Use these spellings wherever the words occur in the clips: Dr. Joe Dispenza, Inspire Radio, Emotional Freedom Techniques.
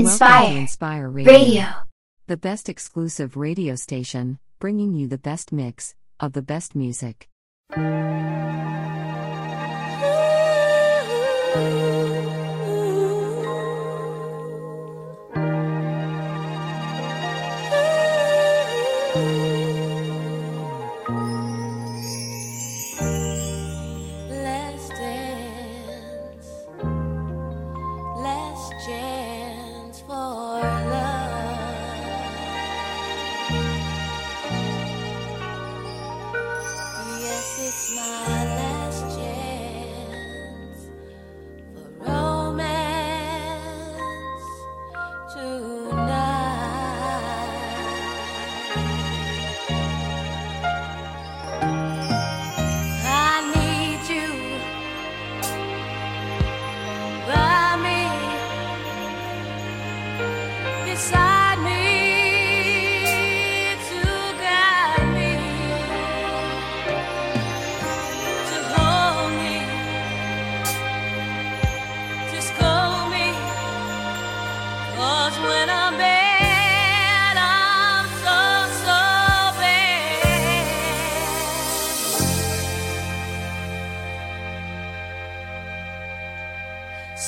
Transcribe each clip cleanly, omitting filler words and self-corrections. Inspire Radio, the best exclusive radio station, bringing you the best mix of the best music.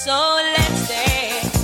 So let's dance.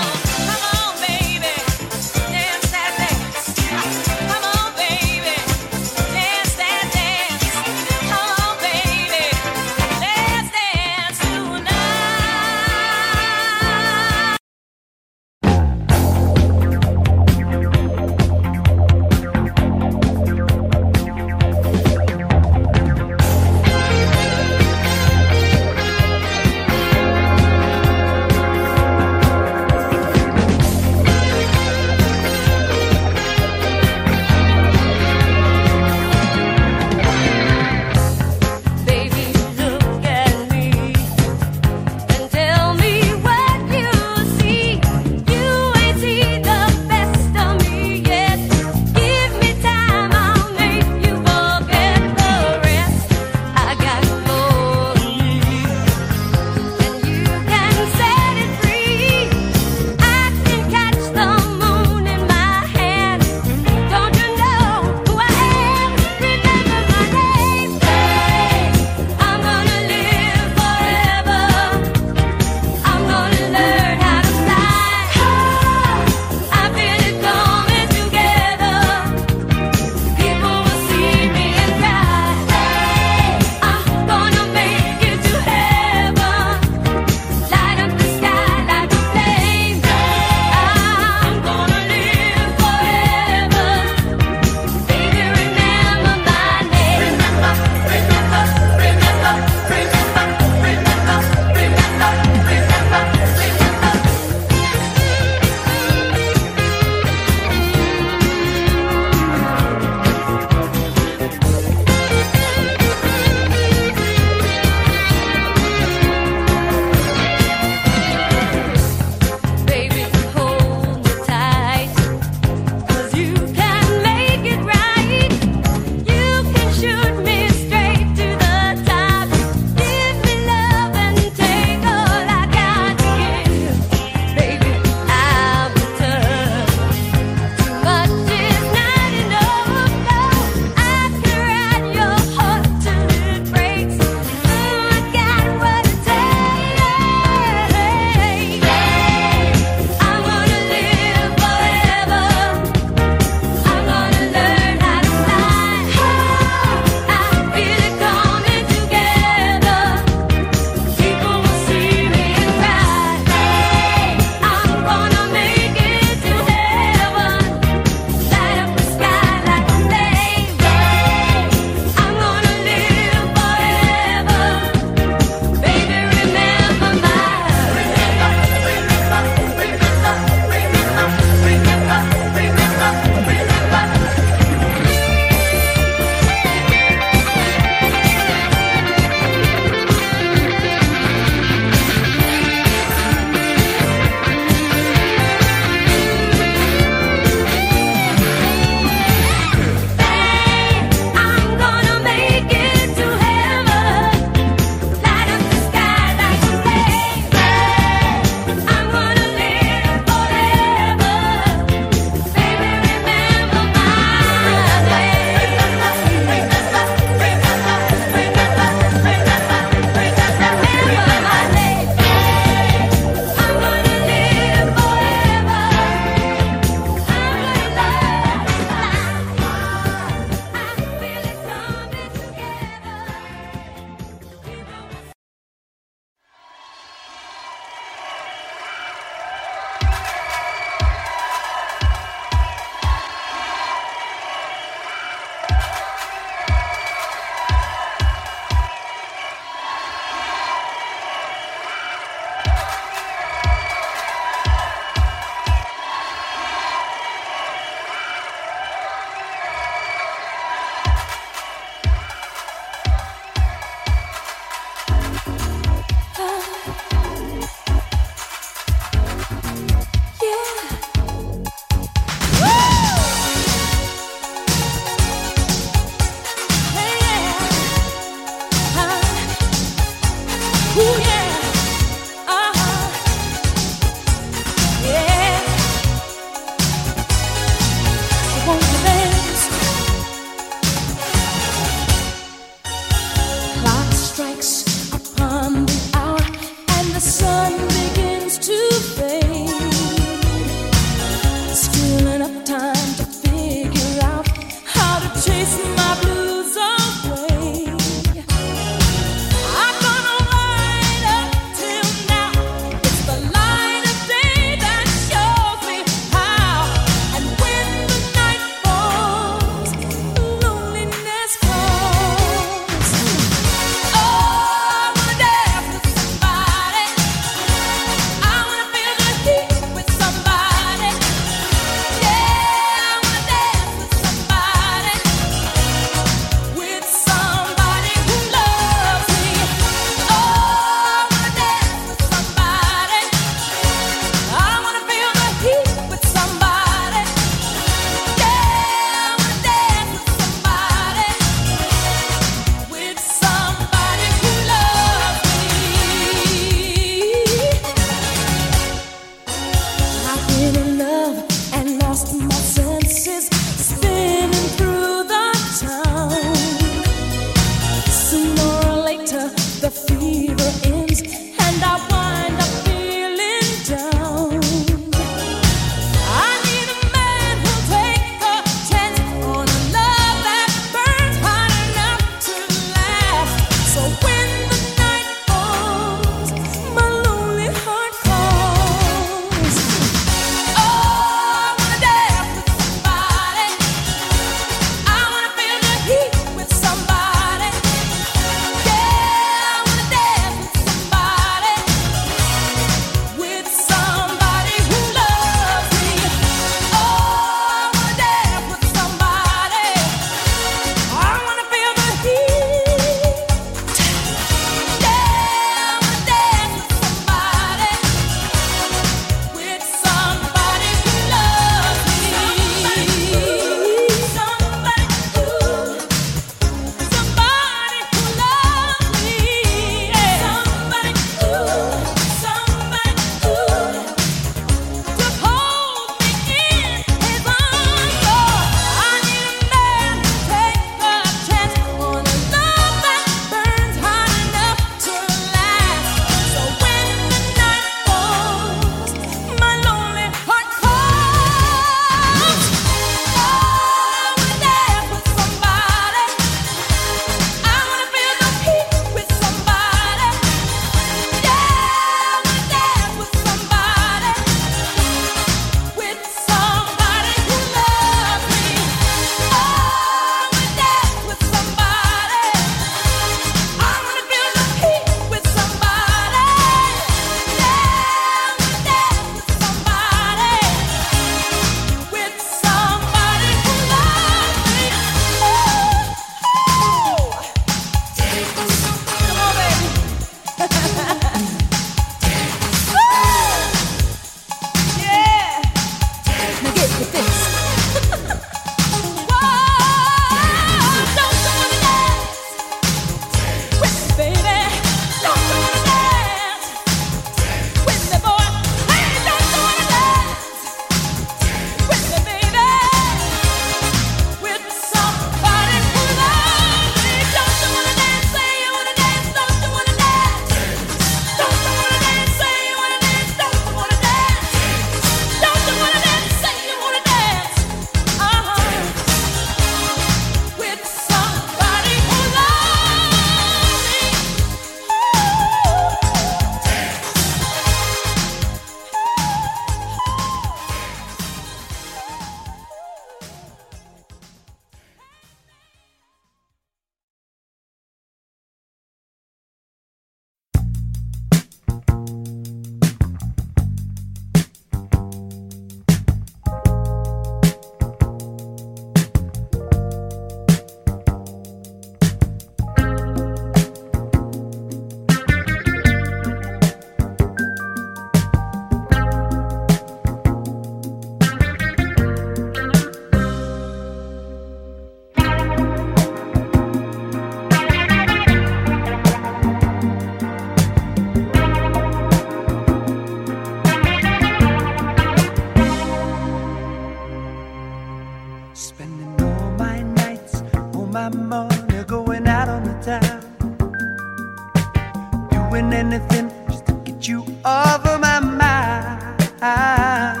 put you over my mind. But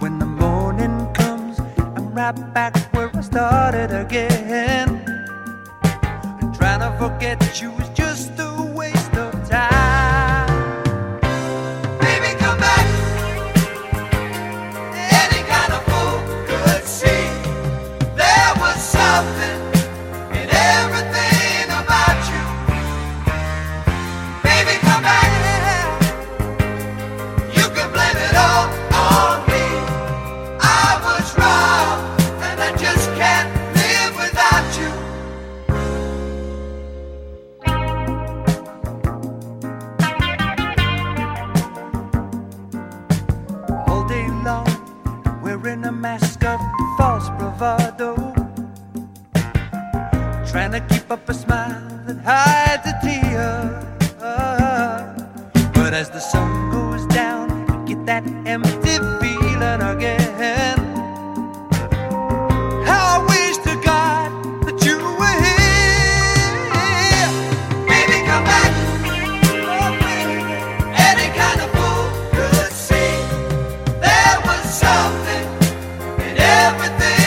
when the morning comes, I'm right back where I started again. And trying to forget you is just a waste of time. Trying to keep up a smile that hides a tear, but as the sun goes down, I get that empty feeling again. How I wish to God that you were here. Baby, come back. Oh, baby. Any kind of fool could see there was something in everything.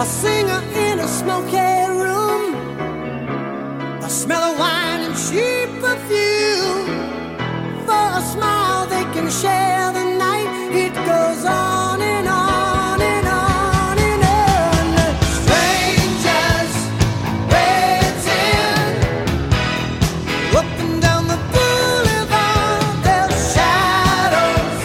A singer in a smoky room, the smell of wine and cheap perfume. For a smile they can share the night. It goes on and on and on and on. Strangers waiting up and down the boulevard. There's shadows.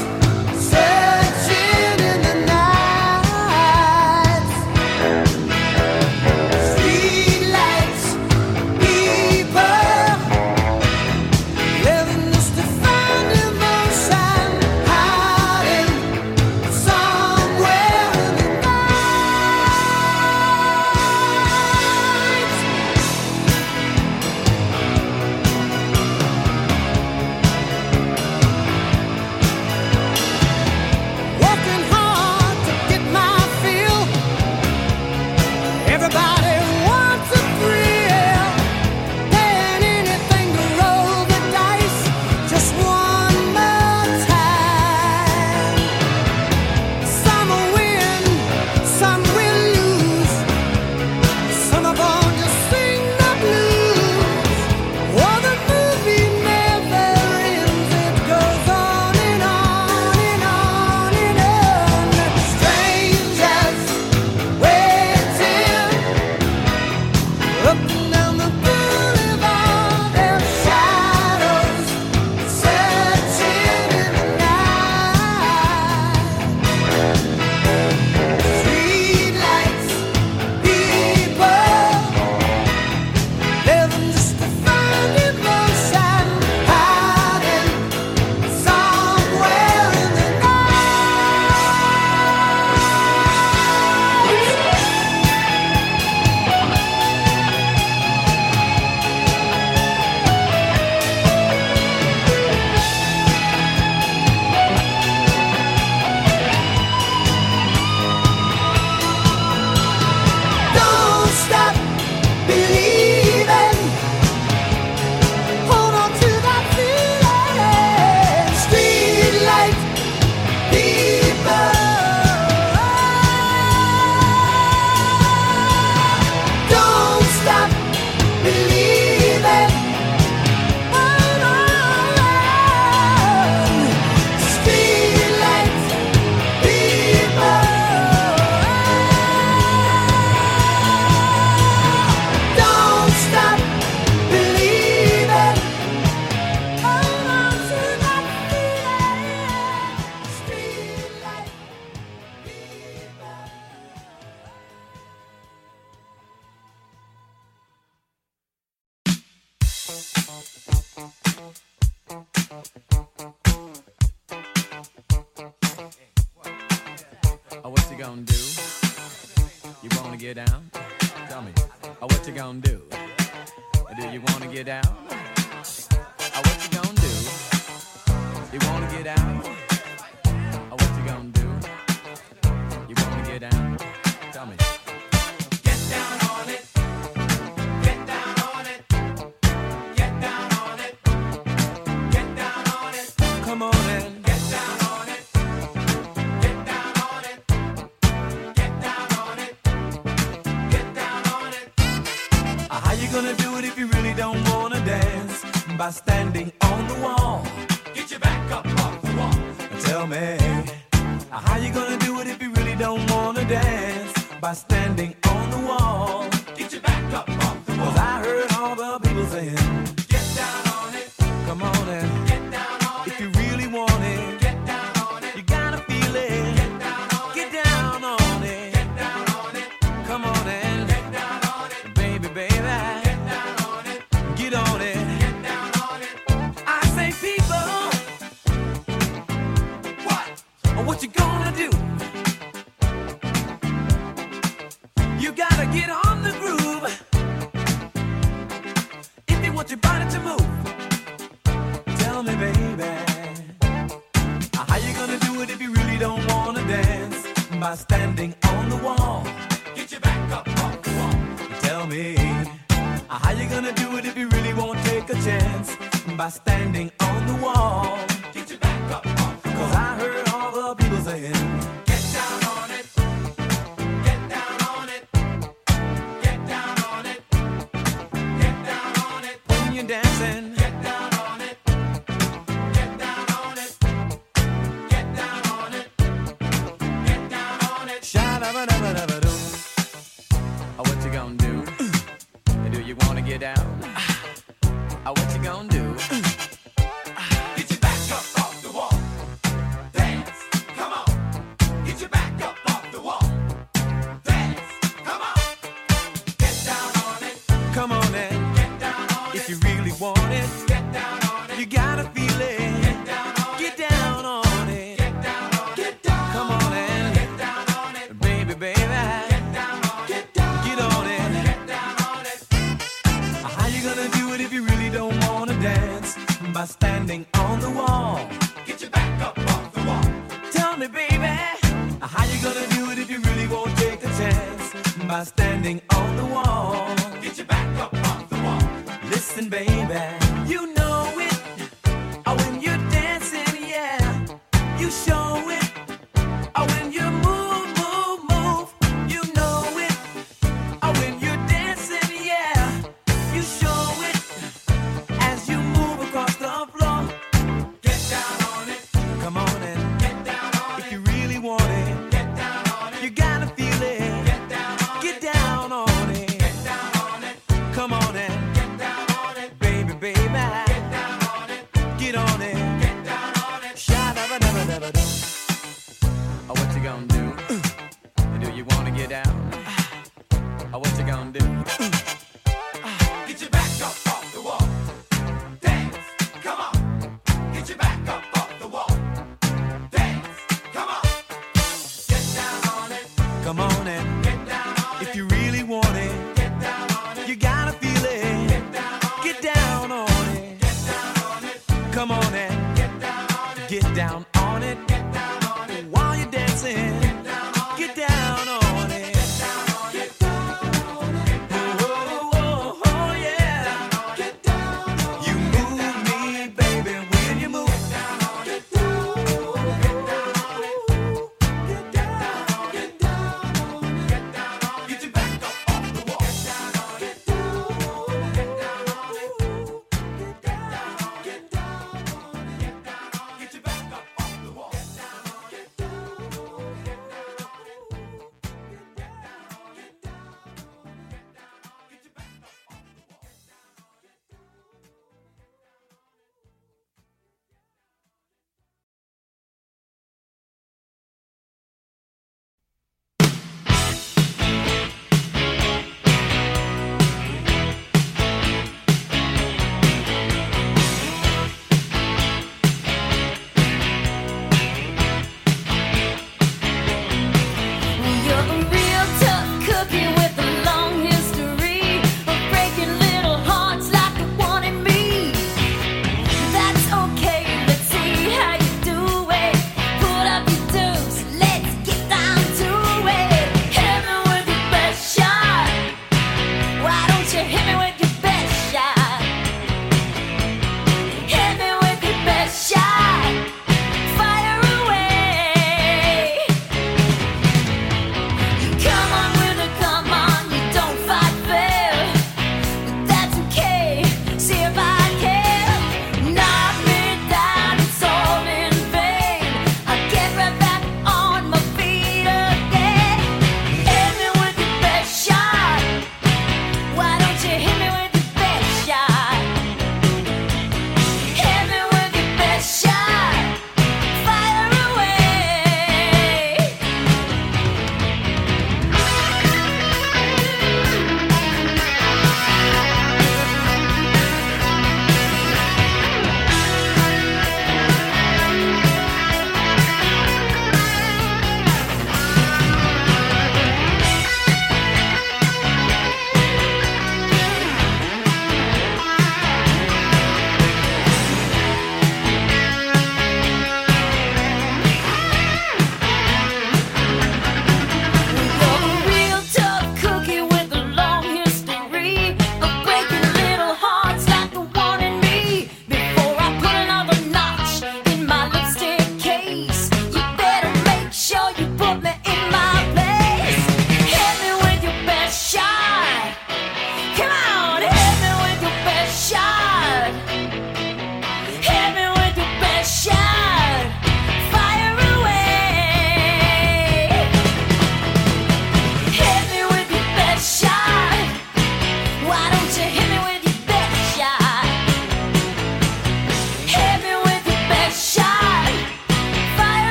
Oh, what you gonna do? You wanna get down? Tell me. Oh, what you gonna do? Do you wanna get down? Oh, what you gonna do? You wanna get down? Oh, what you gonna do? You wanna get down? Tell me. Get down on it. Get down on it. Get down on it. Get down on it. Come on in. Get down on it. Get down on it. Get down on it. Get down on it. How you gonna do it if you really don't wanna dance? By standing on the wall. Get your back up off the wall. Tell me, how you gonna do it if you really don't wanna dance? By standing on the wall. Get your back up off the wall. 'Cause I heard all the people saying, get down on it. Come on and get down on it. If you really want it, get down on it. You gotta feel it. Get down on it. Get down on it. Get down on it. Come on and get down on it. Baby, baby. Get down on it. Get on it. Get down on it. I say people, what you gonna do? You gotta get on the groove. If you want your body to move, tell me, baby, how you gonna do it if you really don't wanna dance? By standing on the wall. Get your back up off the wall. Tell me, how you gonna do it if you really won't take a chance? By standing on the wall. Get your back up off the wall. 'Cause I heard all the people saying, down. What you gonna do? Get your back up off the wall. Dance, come on. Get your back up off the wall. Dance, come on. Get down on it. Come on then. Get down on it. If you really want it, get down on it. You gotta feel it. Get down on it. Get down on it. Get down on it. Get down. Come on then. Get down on it. Baby, baby. Get down on it. Get down. Get on it. By standing on the wall. Get your back up off the wall. Tell me, baby, how you gonna do it if you really won't take a chance? By standing on the wall. Get your back up off the wall. Listen, baby, you know it. Oh, when you're dancing, yeah, you show it. Oh, when you move, move, move, you know it. Oh, when you're dancing, yeah, you show it. As you move across the floor, get down on it. Come on and get down on it. If you really want it, get down on it. You gotta feel it. Get down on it. Get down on it. Get down on it. Come on and get down on it. Baby, baby, get down on it. Get on it. Get down on it. Sha-da-ba-da-ba-da-ba-da. Oh, what you gonna do? Do you wanna get down? Oh, what you gonna do? Get your back up off the wall. Come on and get down on it. If you really want it, get down on it. You gotta feel it. Get down on it. Get down on it. Get down on it. Come on and get down on it. Get down on it. Get down on it. While you're dancing, get down on it. Get down on it. Get down on it. Get down on it. Oh, oh, oh, yeah. Get down on it. You move me, baby, when you move. Get down on it. Get down on it. Get down on it. Get your back up.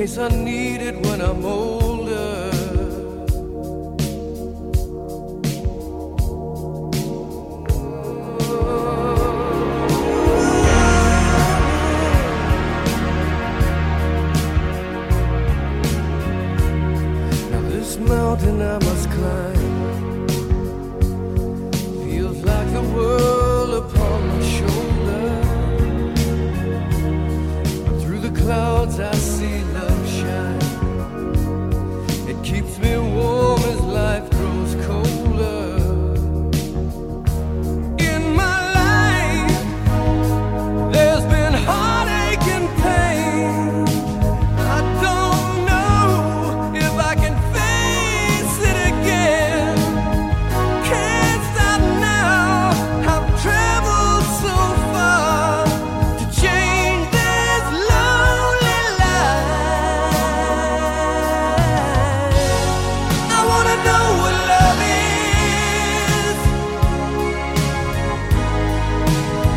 case I need it when I'm older. Now this mountain I must climb feels like the world upon my shoulder, but through the clouds I see love shine. It keeps me warm as life grows colder. In my life there's been heartache and pain. I don't know if I can face it again. Can't stop now. I've traveled so far to change this lonely life. I wanna know what love is.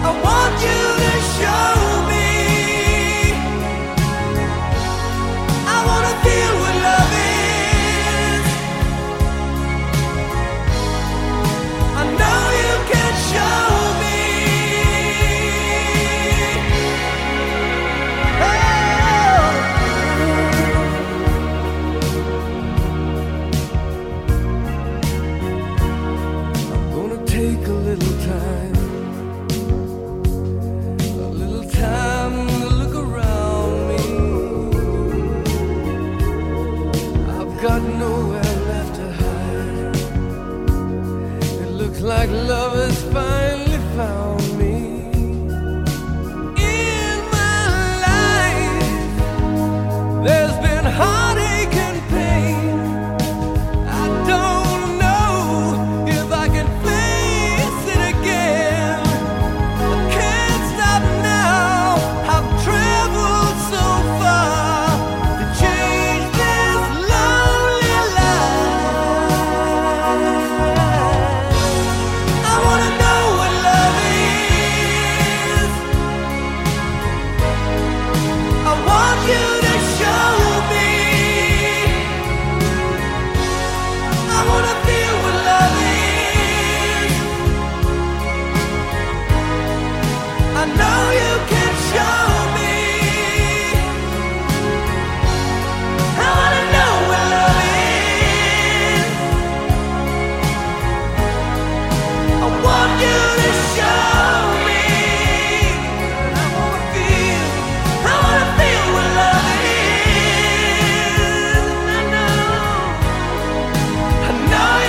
I want you to show me. I wanna feel what love is. I know you can show me. Oh. I'm gonna take a little time to look around me. I've got nowhere left to hide. It looks like love has finally found me. In my life, there's been heartache and pain. I don't know if I can face it again. I can't stop now. I've traveled so far to change this lonely life. I wanna know what love is. I want you to show me. I wanna feel what love is. I know you can show me. I wanna know what love is. I want you to show me. I wanna feel what love is. I know. I know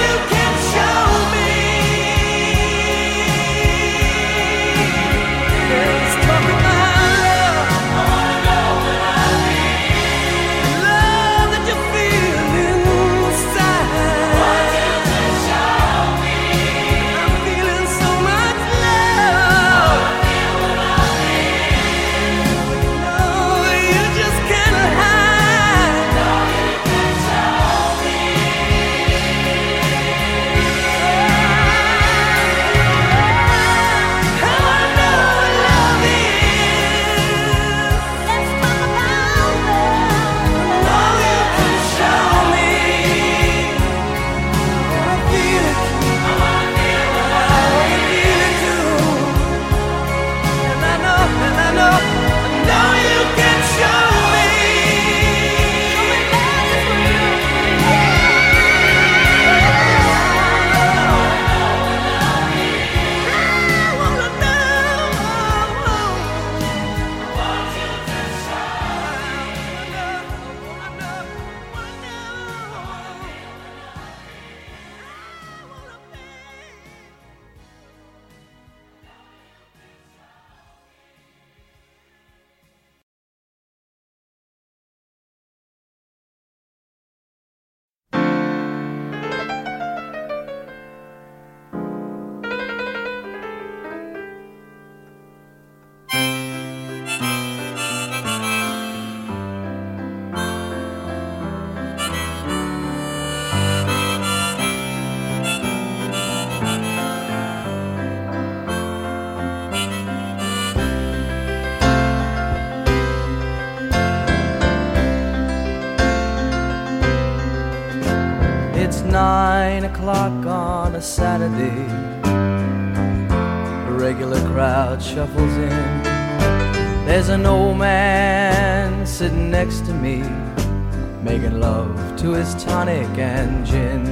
o'clock on a Saturday, a regular crowd shuffles in. There's an old man sitting next to me, making love to his tonic and gin.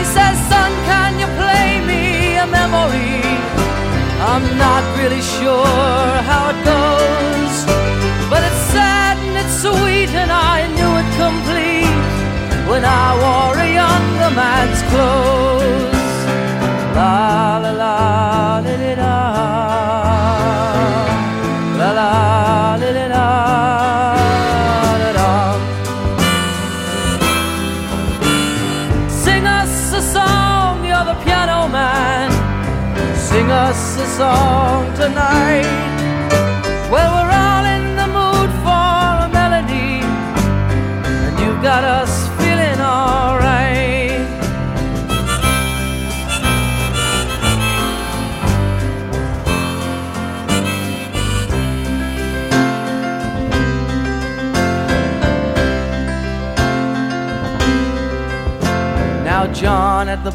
He says, "Son, can you play me a memory? I'm not really sure how it goes, but it's sad and it's sweet, and I knew it complete when I wore a younger man's clothes." La la la la la la la la la la la. Sing us a song, you're the piano man. Sing us a song tonight. Well, we're all in the mood for a melody, and you've got us feeling all right. Now John at the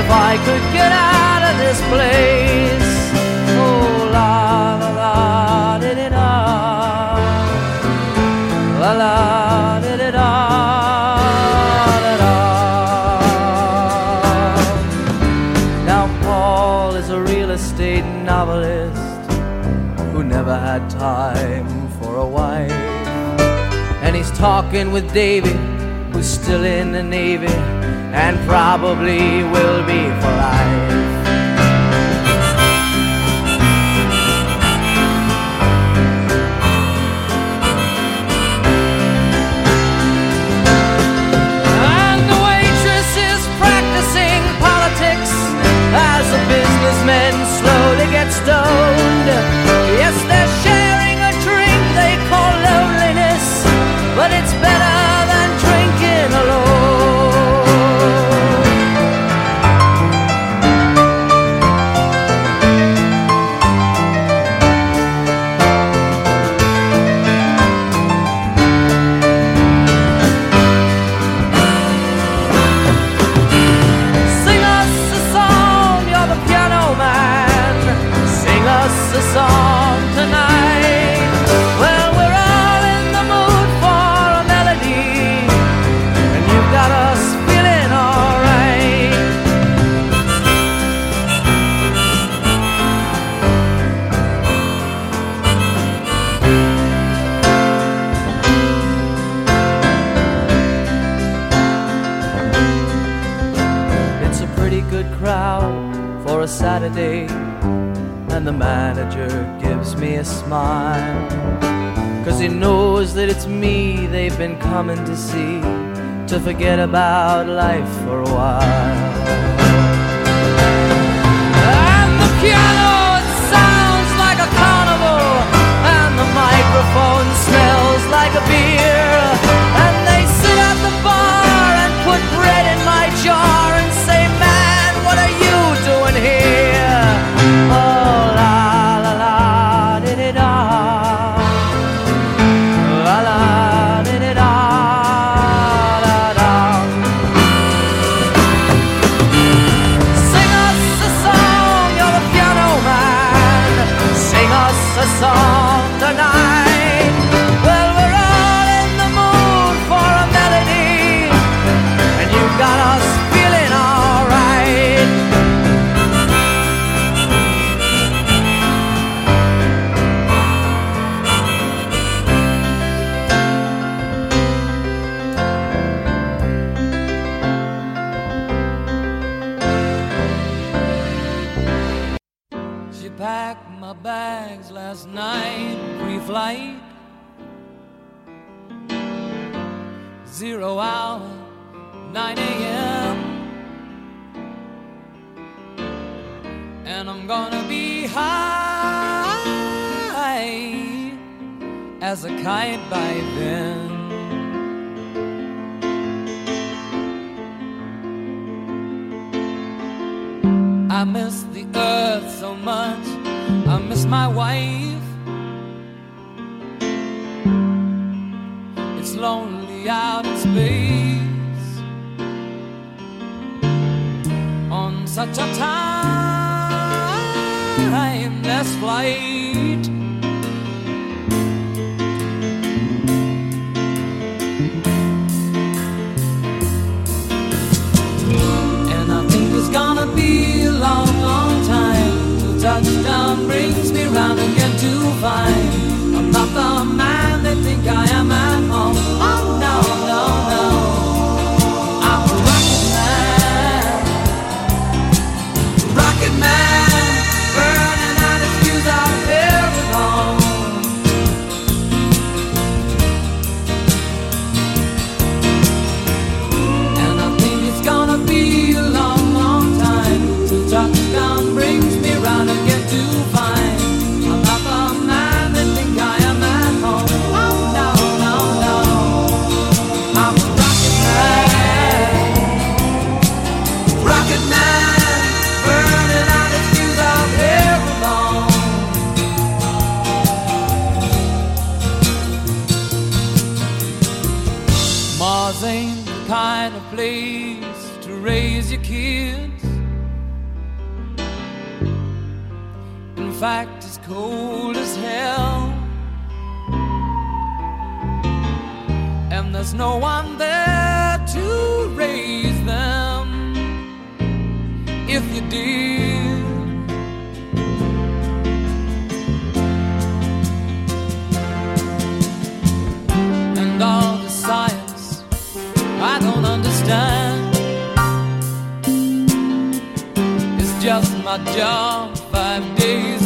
if I could get out of this place." La la la da da da, la la da da da da. Now Paul is a real estate novelist who never had time for a wife, and he's talking with Davy, who's still in the Navy and probably will be for life. As the businessmen slowly get stoned, yes, they're sharing a drink they call loneliness, but it's better than drinking Saturday, and the manager gives me a smile, 'cause he knows that it's me they've been coming to see, to forget about life for a while. And the piano, it sounds like a carnival, and the microphone smells like a beer, and they sit at the bar and put bread in my jar and say, "Man, what are you doing here?" bags last night, pre-flight. 0 hour, 9 a.m. And I'm gonna be high as a kite by then. I miss the earth so much. I miss my wife. It's lonely out in space on such a timeless flight. Gonna be a long, long time till touchdown brings me round again to find I'm not the man they think I am at home. Oh no, no, no, I'm a rocket man, rocket man, burning out his fuse out here at home. And I think it's gonna be a long, touchdown brings me round again to find I'm not the man that think I am at home. Oh no, no, no, I'm a rocket man, rocket man, burning out his fuse out here alone. Mars ain't the kind of place to raise your kids. In fact, it's cold as hell, and there's no one there to raise them if you did. And all the science I don't understand, it's just my job 5 days.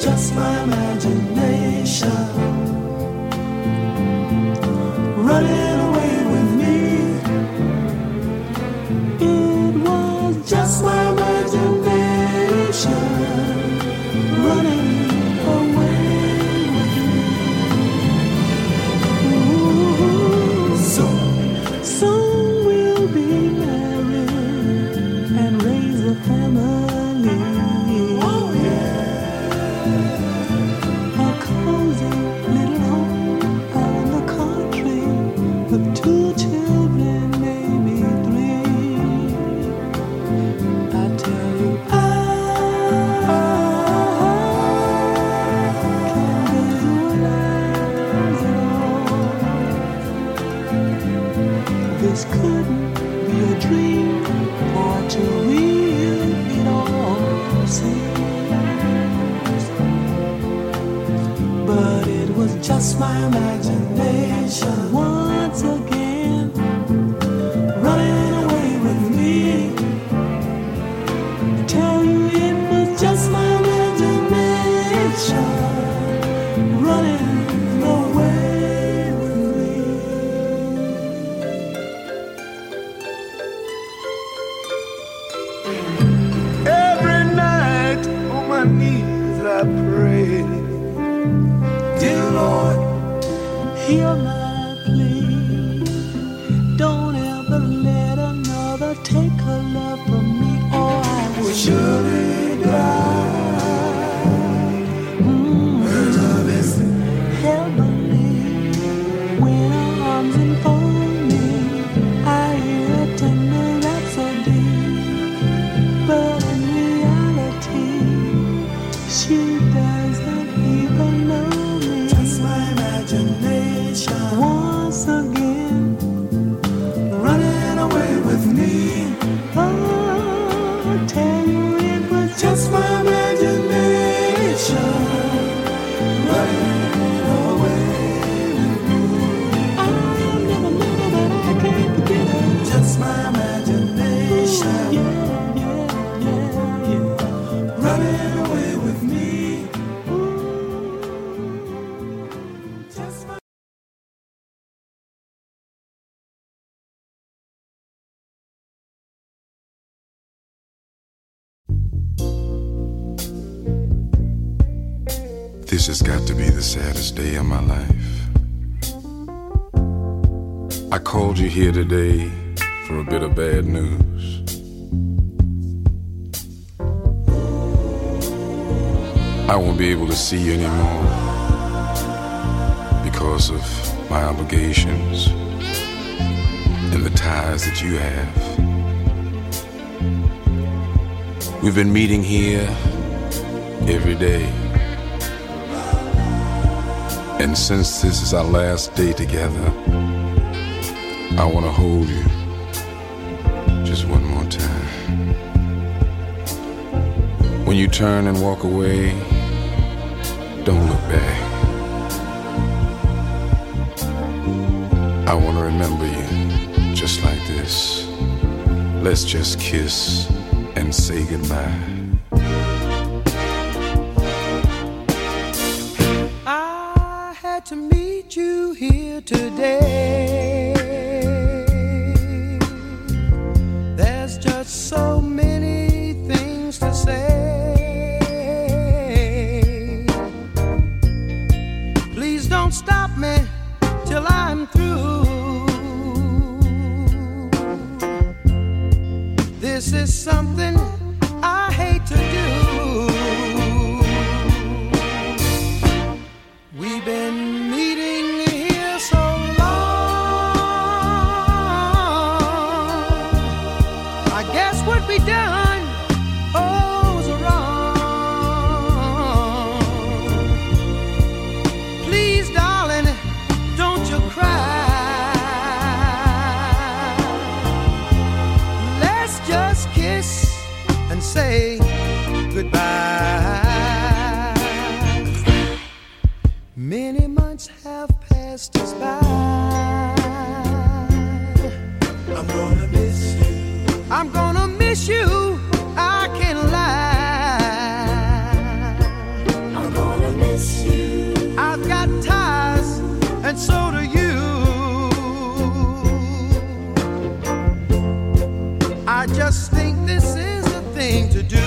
Just my imagination and just my imagination once again running away with me. I tell you it was just my imagination running away with me. Every night on my knees I pray, Lord, hear my plea. Don't ever let another take her love from me, or I will surely die. Her love is heavenly. When her arms enfold me, I hear a tender rhapsody, but in reality, she does not even know. Once again, running away with me. Oh, I tell you it was just my imagination running away with me. I never knew that I can't forget it. Just my imagination. Ooh, yeah, yeah, yeah, yeah. Running away with me. This has got to be the saddest day of my life. I called you here today for a bit of bad news. I won't be able to see you anymore because of my obligations and the ties that you have. We've been meeting here every day, and since this is our last day together, I want to hold you just one more time. When you turn and walk away, don't look back. I want to remember you just like this. Let's just kiss and say goodbye. To meet you here today, there's just so many things to say. Please don't stop me till I'm through. This is something I hate to do. We've been say goodbye. Many months have passed us by. I'm gonna miss you. I'm gonna miss you. I can't lie. I'm gonna miss you. I've got ties, and so do you. I just think this is to do.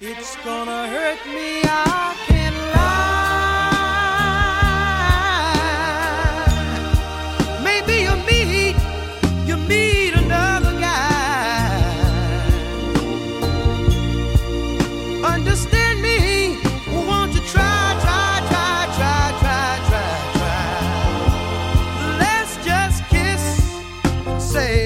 It's gonna hurt me, I can't lie. Maybe you meet another guy. Understand me, won't you try. Let's just kiss and say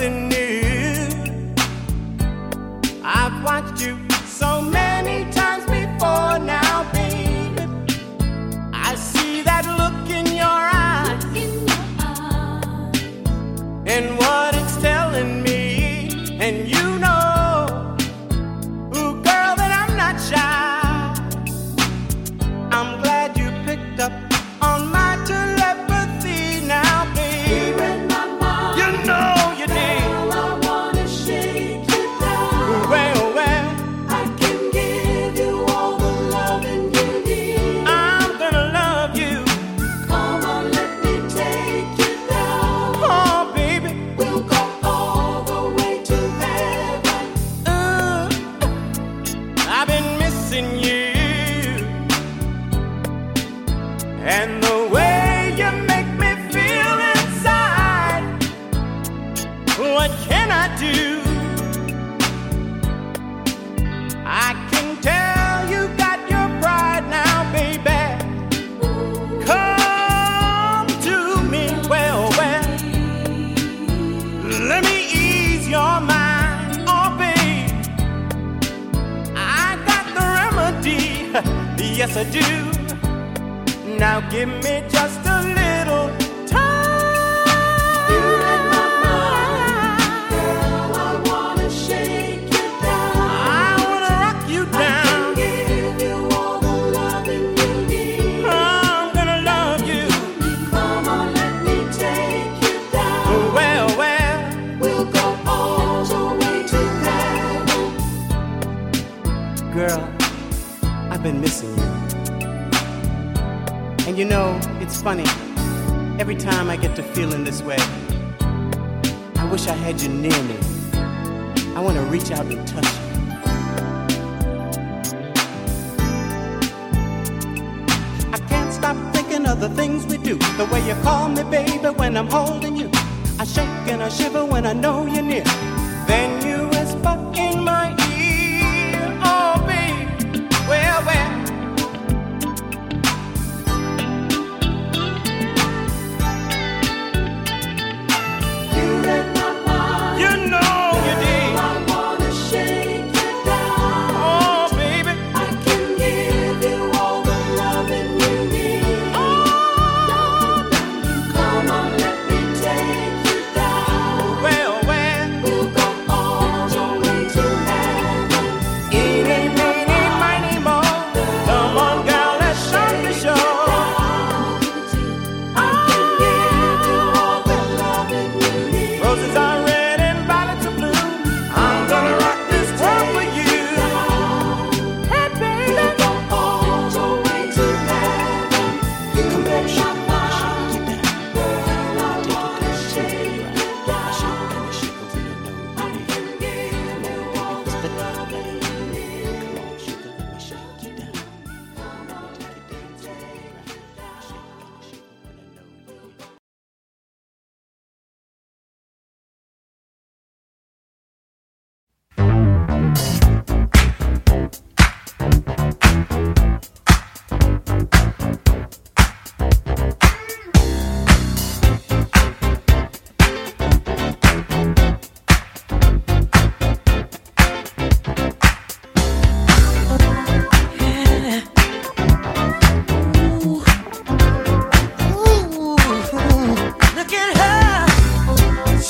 something new. I've watched you so many times before now, baby. I see that look in your eyes, and what it's telling me. And you know, ooh, girl, that I'm not shy. I'm glad you picked up on my telepathy now, baby. In my mind, you know you did. Girl, I wanna shake you down. Well, well, I can give you all the loving you need. I'm gonna love you. Come on, let me take you down. Oh, baby, we'll go all the way to heaven. I've been missing you. And the way you make me feel inside, what can I do? I can tell you got your pride now, baby. Come to me, well, well. Let me ease your mind, oh, babe. I got the remedy, yes, I do. Now give me just a little time. You're in my mind. Girl, I wanna shake you down. I wanna rock you down. I can give you all the loving you need. I'm gonna love you. Come on, let me take you down. Well, well, we'll go all the way to heaven. Girl, I've been missing you. And you know, it's funny, every time I get to feeling this way, I wish I had you near me. I want to reach out and touch you. I can't stop thinking of the things we do, the way you call me, baby, when I'm holding you. I shake and I shiver when I know you're near. Then you whisper in my ear, oh, baby, well, well.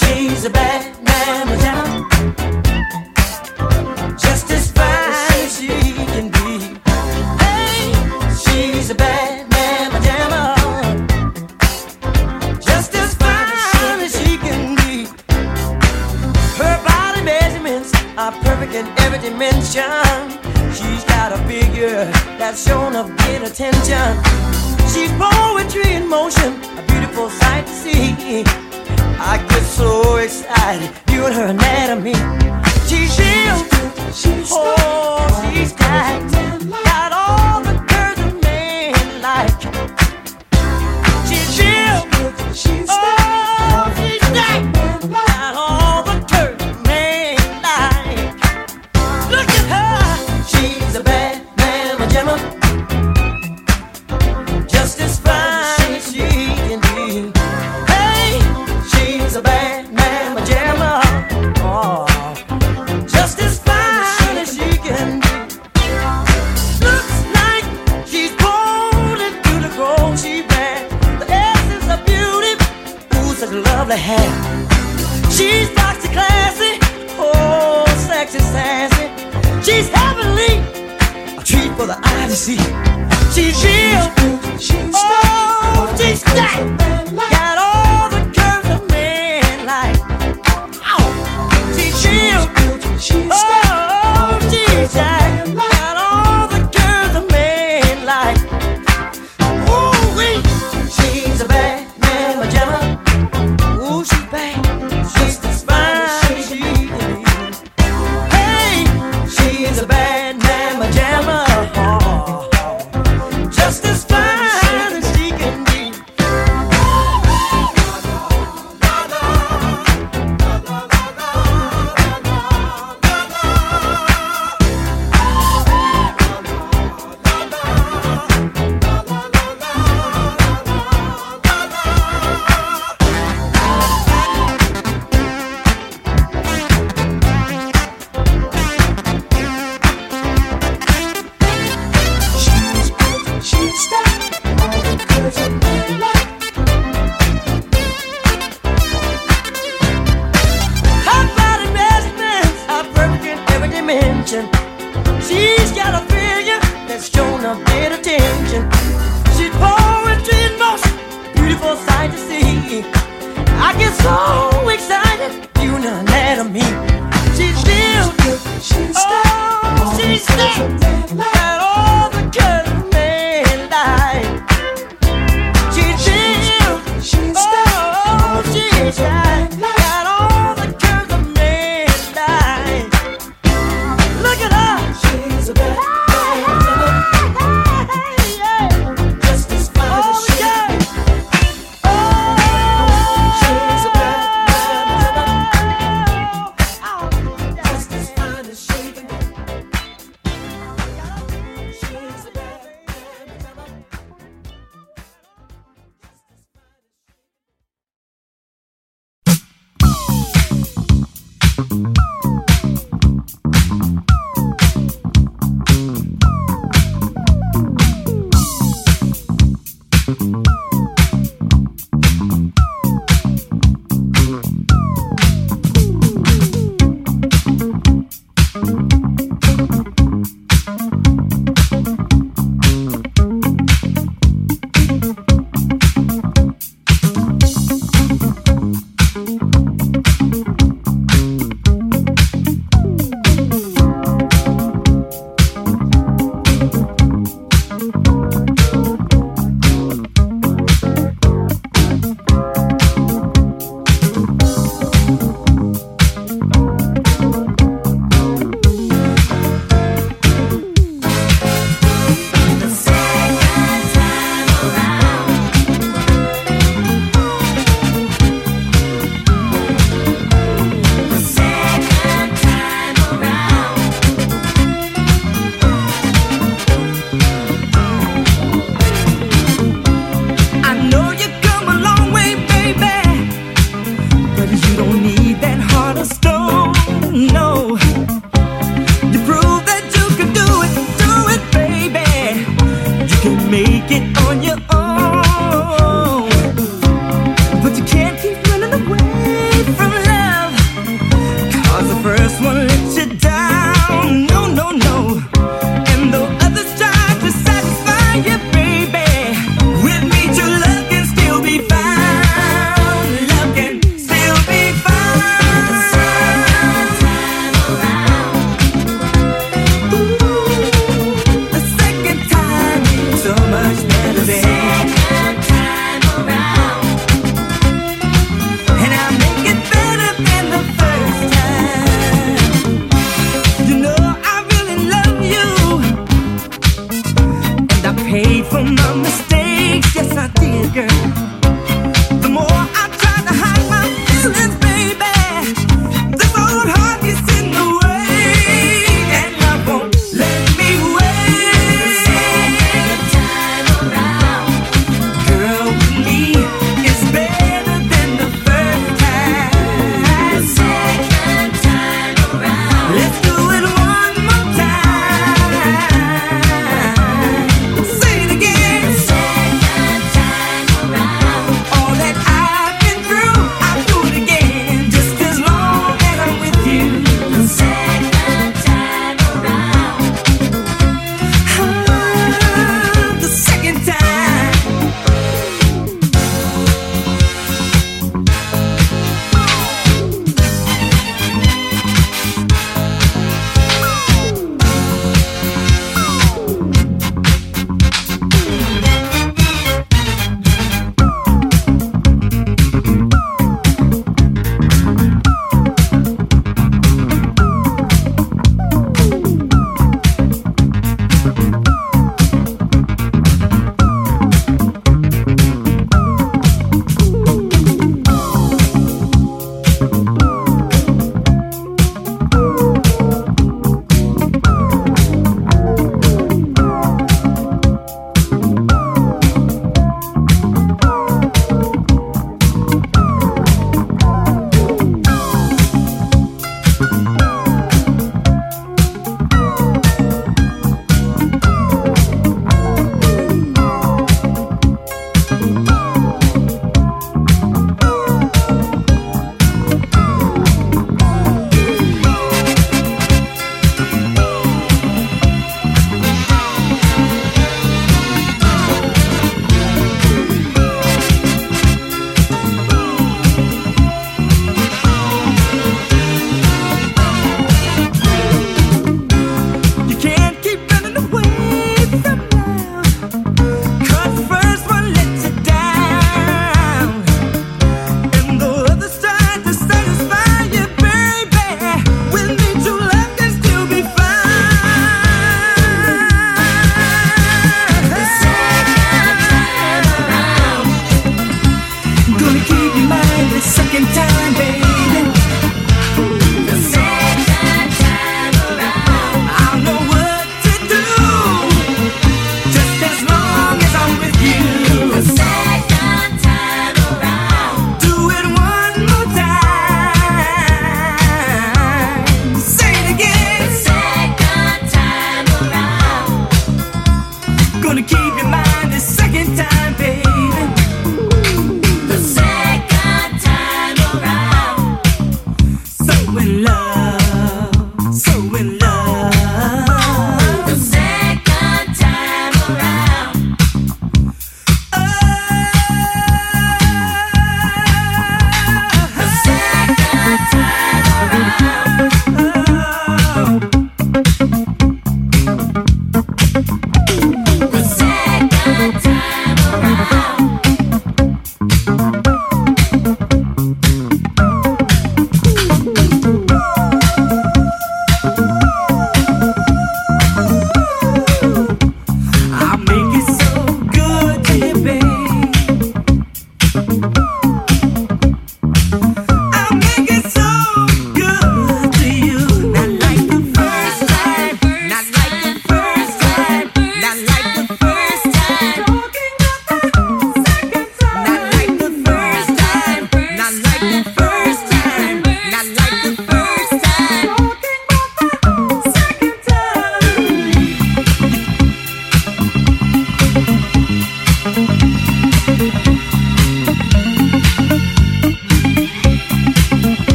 She's a bad mama jamma. such lovely hair. She's Dr. Classy, oh, sexy, sassy. She's heavenly, a treat for the eye to see. She's real, oh, she's stacked. Got all the curves a man likes. She's real, oh, she's stacked. Got all the curves a man likes. She's a bad man, Gemma. Ooh, she's bad. She's just fine. She is. Hey, she's a bad man, Gemma. Oh, just as fine as she can be. Her body measurements are perfect in every dimension. She's got a figure that's shown a bit of attention. She's poetry in motion, beautiful sight to see. I get so excited, you know anatomy. She's real, oh, she's still got all the curves.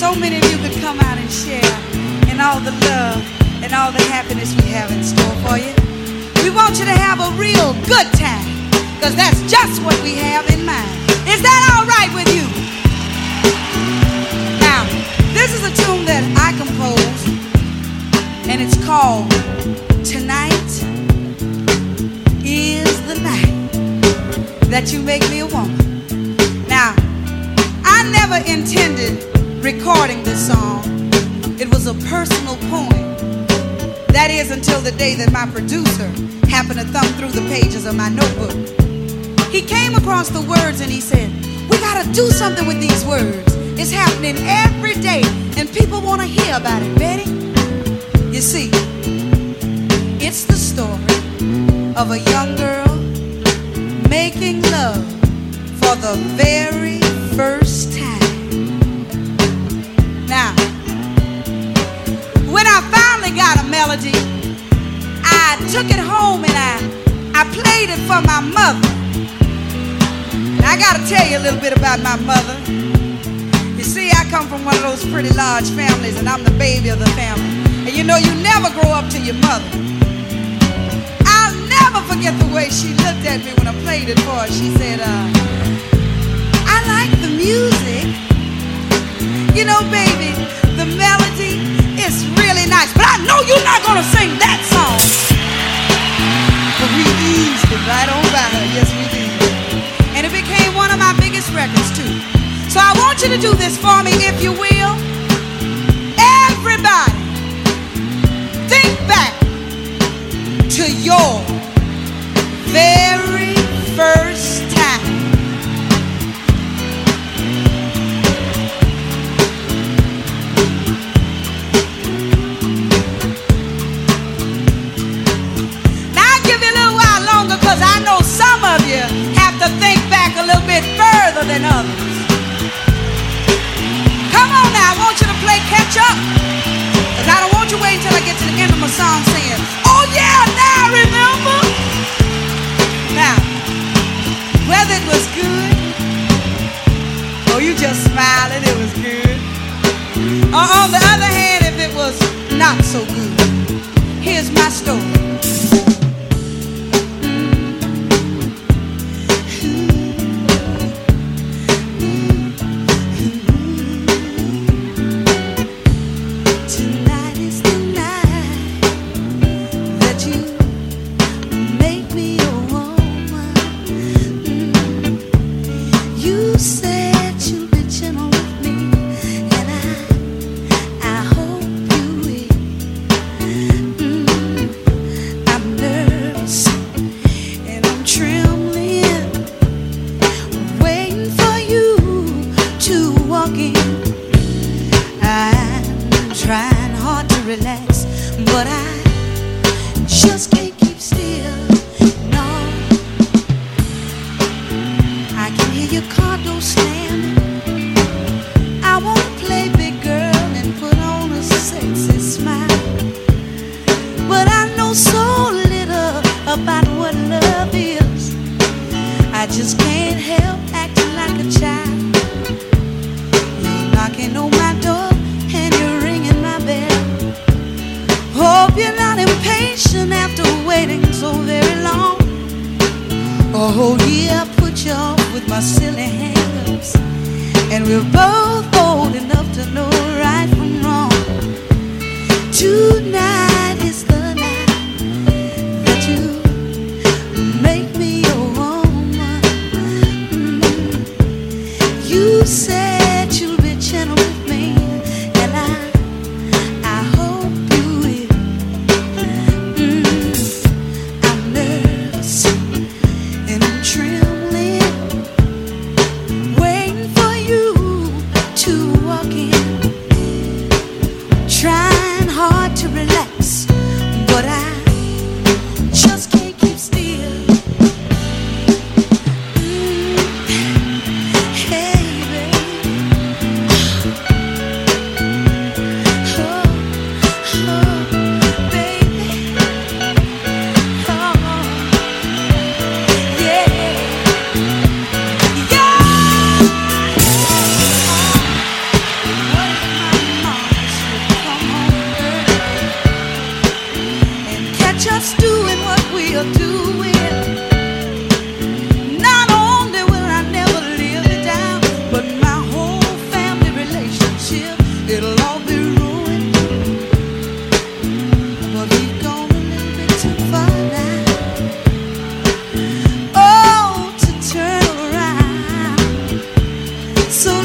so many of you could come out and share in all the love and all the happiness we have in store for you. We want you to have a real good time, because that's just what we have in mind. Is that all right with you? Now, this is a tune that I composed, and it's called Tonight Is the Night That You Make Me a Woman. Now, I never intended recording this song. It was a personal poem. That is until the day that my producer happened to thumb through the pages of my notebook. He came across the words and he said, we gotta do something with these words. It's happening every day and people wanna hear about it, Betty. You see, it's the story of a young girl making love for the very first time. Now, when I finally got a melody, I took it home and I played it for my mother. And I gotta tell you a little bit about my mother. You see, I come from one of those pretty large families, and I'm the baby of the family. And you know, you never grow up to your mother. I'll never forget the way she looked at me when I played it for her. She said, I like the music. You know, baby, the melody, it's really nice, but I know you're not gonna sing that song. But we eased it right on by her, yes we did. And it became one of my biggest records too. So I want you to do this for me, if you will. Everybody, think back to your very first time. Further than others. Come on now, I want you to play catch up, because I don't want you waiting until I get to the end of my song saying, oh yeah, now I remember. Now, whether it was good, or you just smiling, it was good, or on the other hand, if it was not so good, here's my story. Hey, baby. Treat me so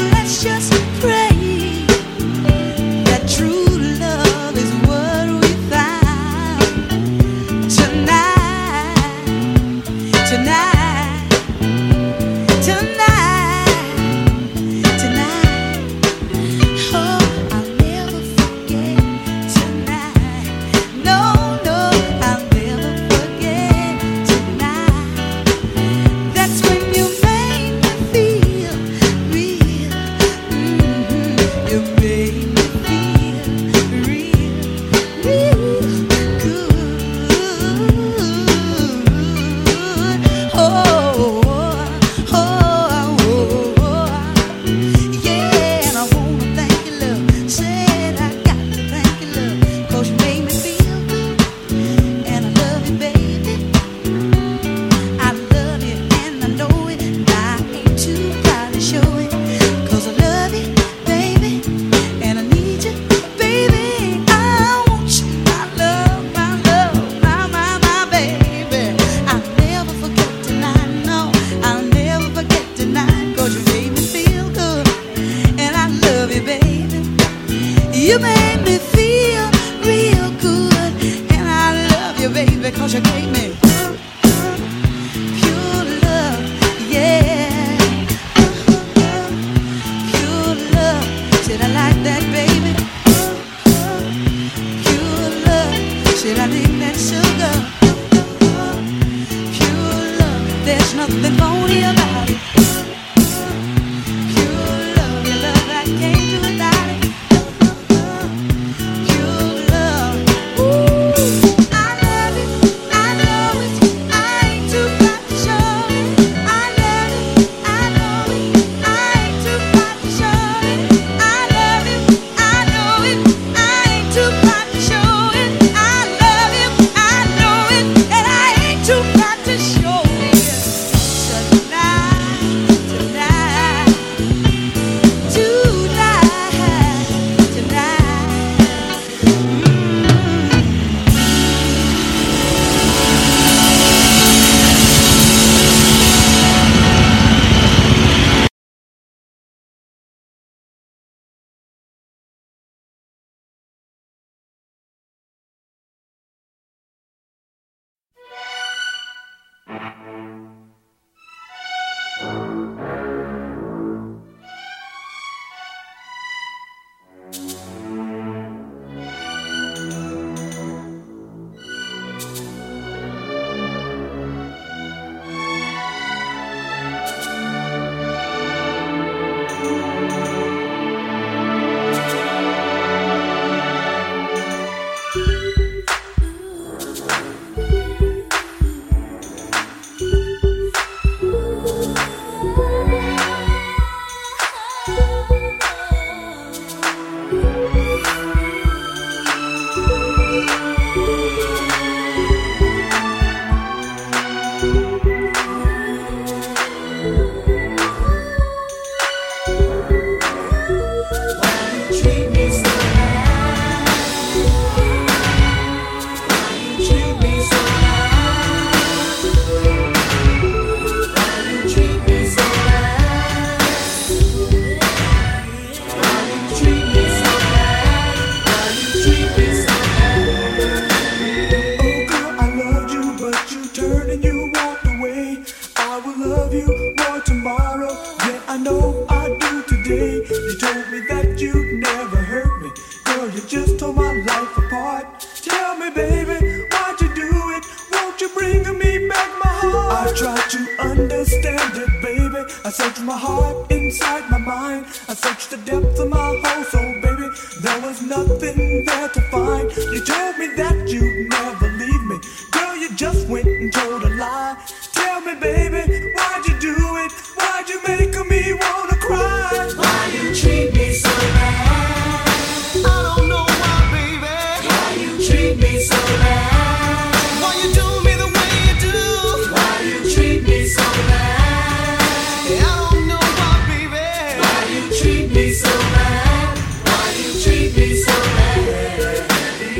bad.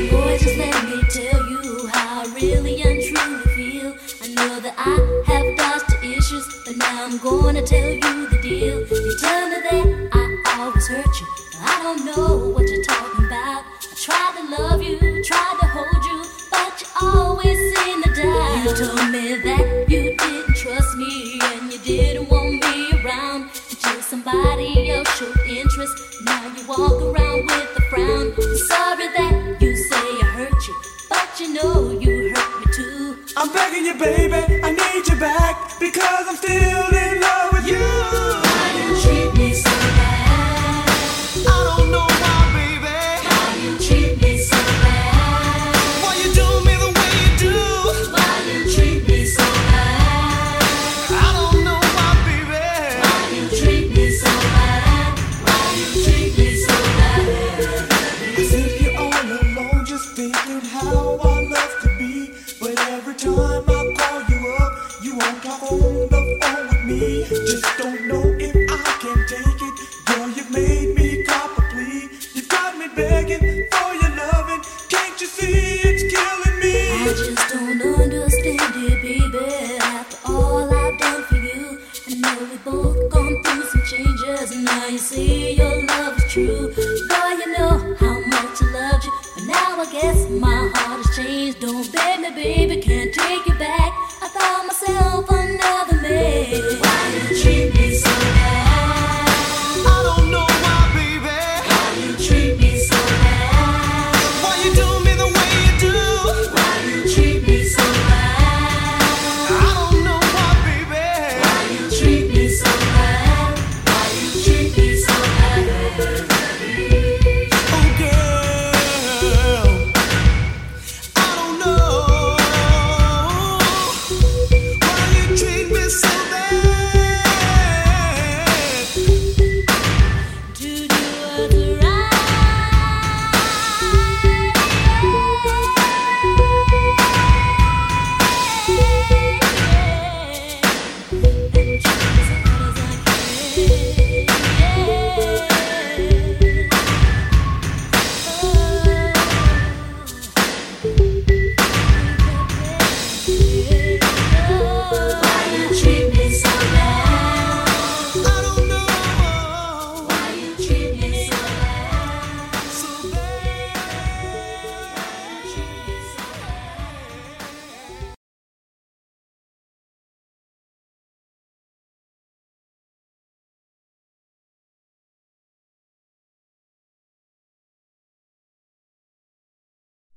Boy, just let me always hurt you. I don't know what you're talking about. I tried to love you, tried to hold you, but you always seem to die. You told me that you didn't trust me and you didn't want me around until somebody else showed interest. Now you walk around with a frown. I'm sorry that you say I hurt you, but you know you hurt me too. I'm begging you, baby, I need you back because I'm still in love with you.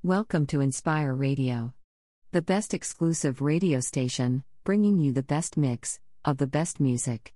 Welcome to Inspire Radio, the best exclusive radio station, bringing you the best mix of the best music.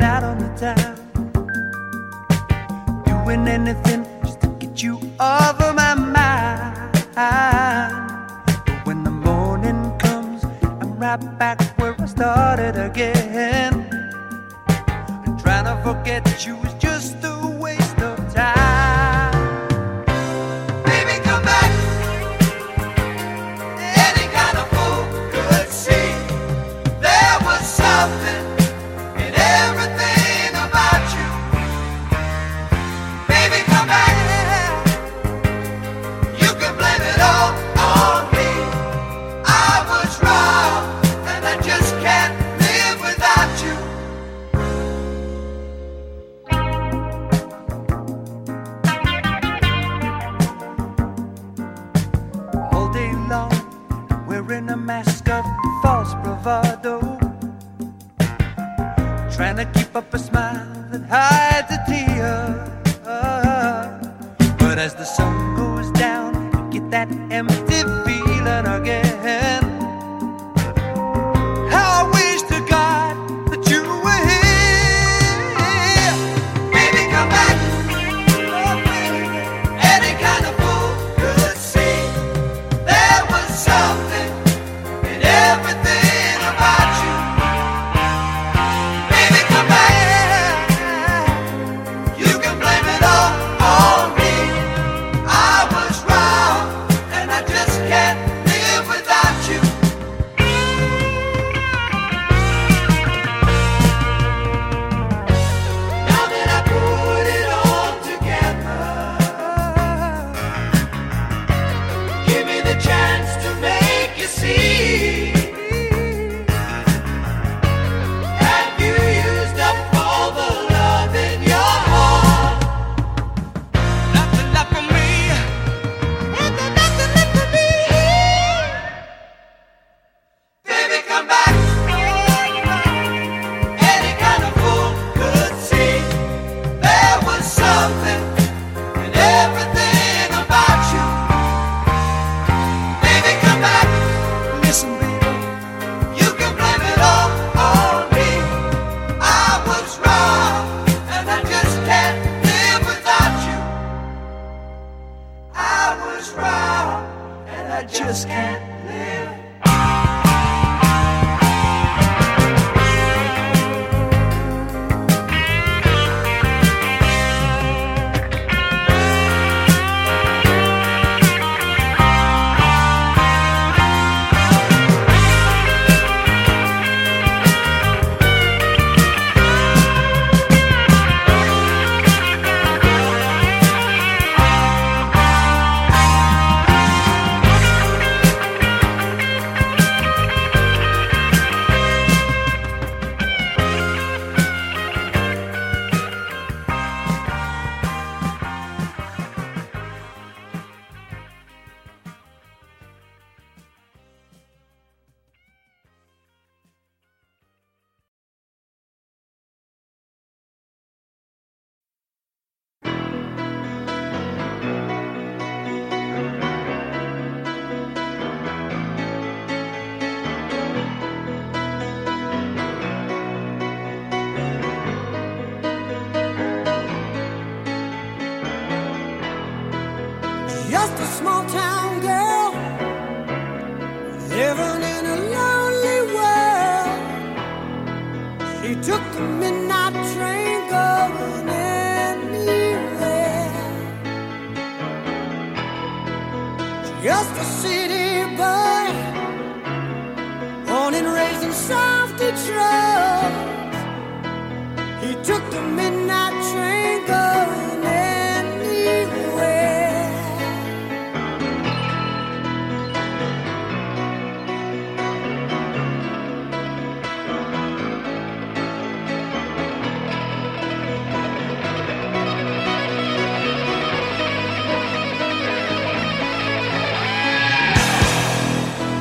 going out on the town, doing anything just to get you off of my mind. But when the morning comes, I'm right back where I started again. And trying to forget you is just a waste of time. Something in everything about you. Baby, come back here. You can blame it all on me. I was wrong, and I just can't live without you. All day long, wearing a mask of false bravado, trying to keep up a smile that hides a tear. But as the sun goes down, you get that empty feeling again. How I wish to God that you were here. Baby, come back. Oh, baby. Any kind of fool could see there was something in everything.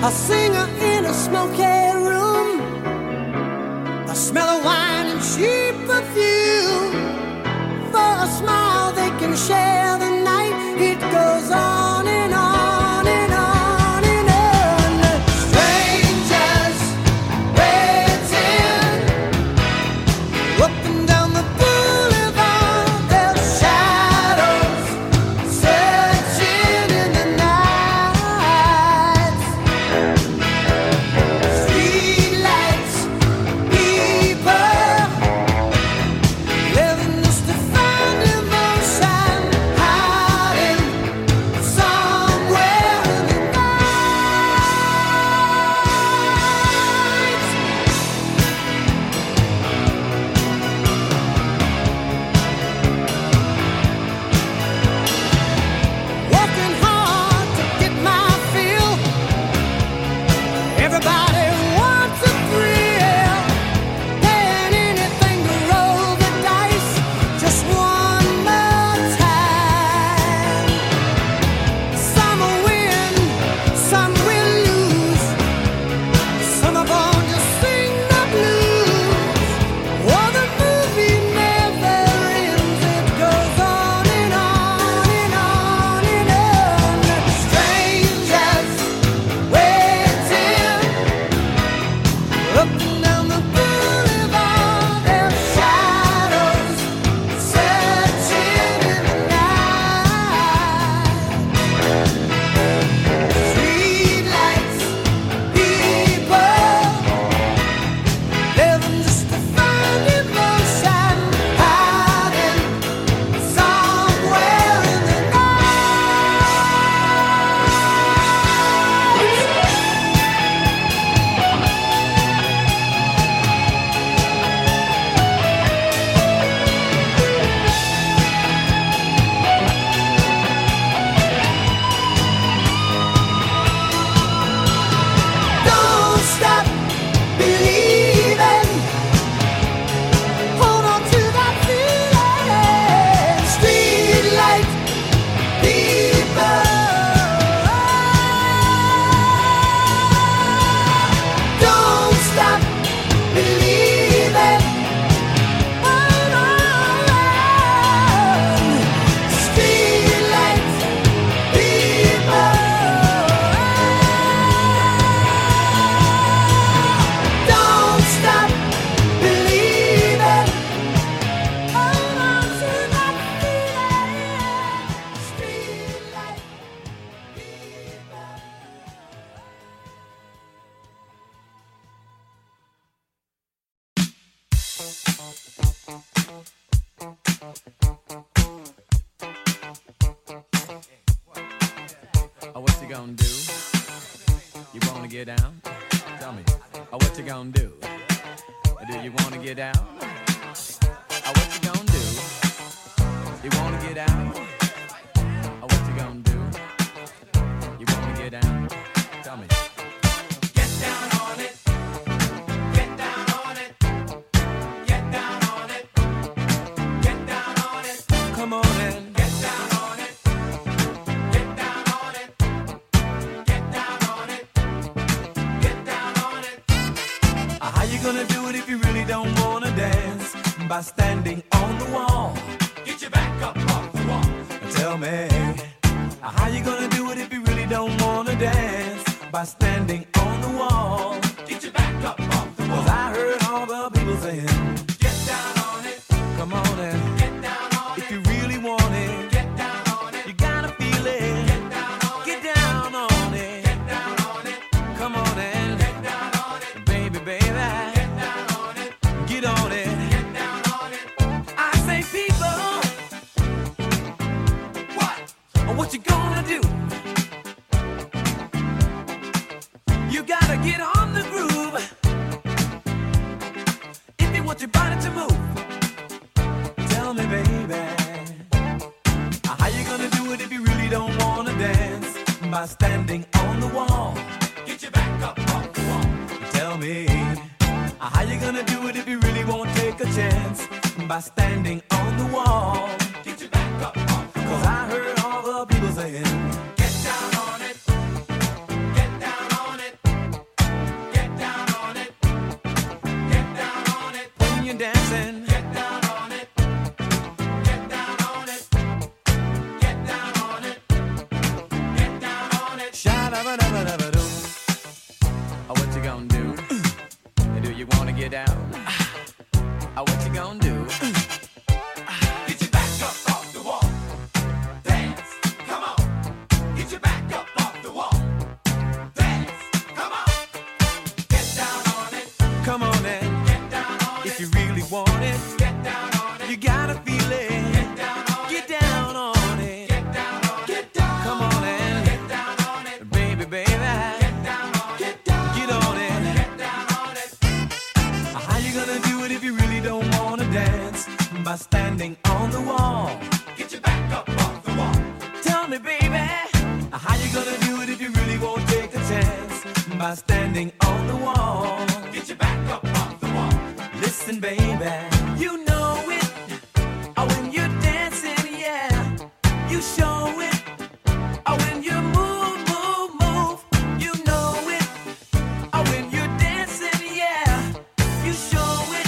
A singer in a smoky room, the smell of wine and cheap perfume. For a smile they can share the night. It goes on and on. Strangers waiting, up in Oh, what you gonna do? You wanna get down? Tell me. Oh, what you gonna do? Do you wanna get down? Oh, what you gonna do? You wanna get down? Oh, what you gonna do? You wanna get down? Tell me. Get down on it. By standing on the wall, get your back up off the wall. Tell me, how you gonna do it if you really don't wanna dance? By standing on the wall, get your back up off the wall. 'Cause I heard all the people saying, get down on it, come on in. Get down on it, if you really want it. Get down on it, you gotta feel it. Get down on it, get down on it. Get down on it, come on in. Get down on it, baby, baby. Get down on it, get on it. What you gonna do? You gotta get on the groove if you want your body to move. Tell me, baby, how you gonna do it if you really don't wanna dance? By standing on the wall, get your back up off the wall. Tell me, how you gonna do it if you really won't take a chance? By standing on the wall, get your back up off the wall. 'Cause I heard people saying, get down on it, get down on it, get down on it, get down on it. When you're dancing, get down on it, get down on it, get down on it, get down on it. Sha-da-ba-da-ba-da-ba-do. Oh, what you gonna do? Do you wanna get down? Oh, what you gonna do? By standing on the wall, get your back up off the wall. Tell me, baby, how you gonna do it if you really won't take a chance? By standing on the wall, get your back up off the wall. Listen, baby, you know it. Oh, when you're dancing, yeah, you show it. Oh, when you move, move, move, you know it. Oh, when you're dancing, yeah, you show it.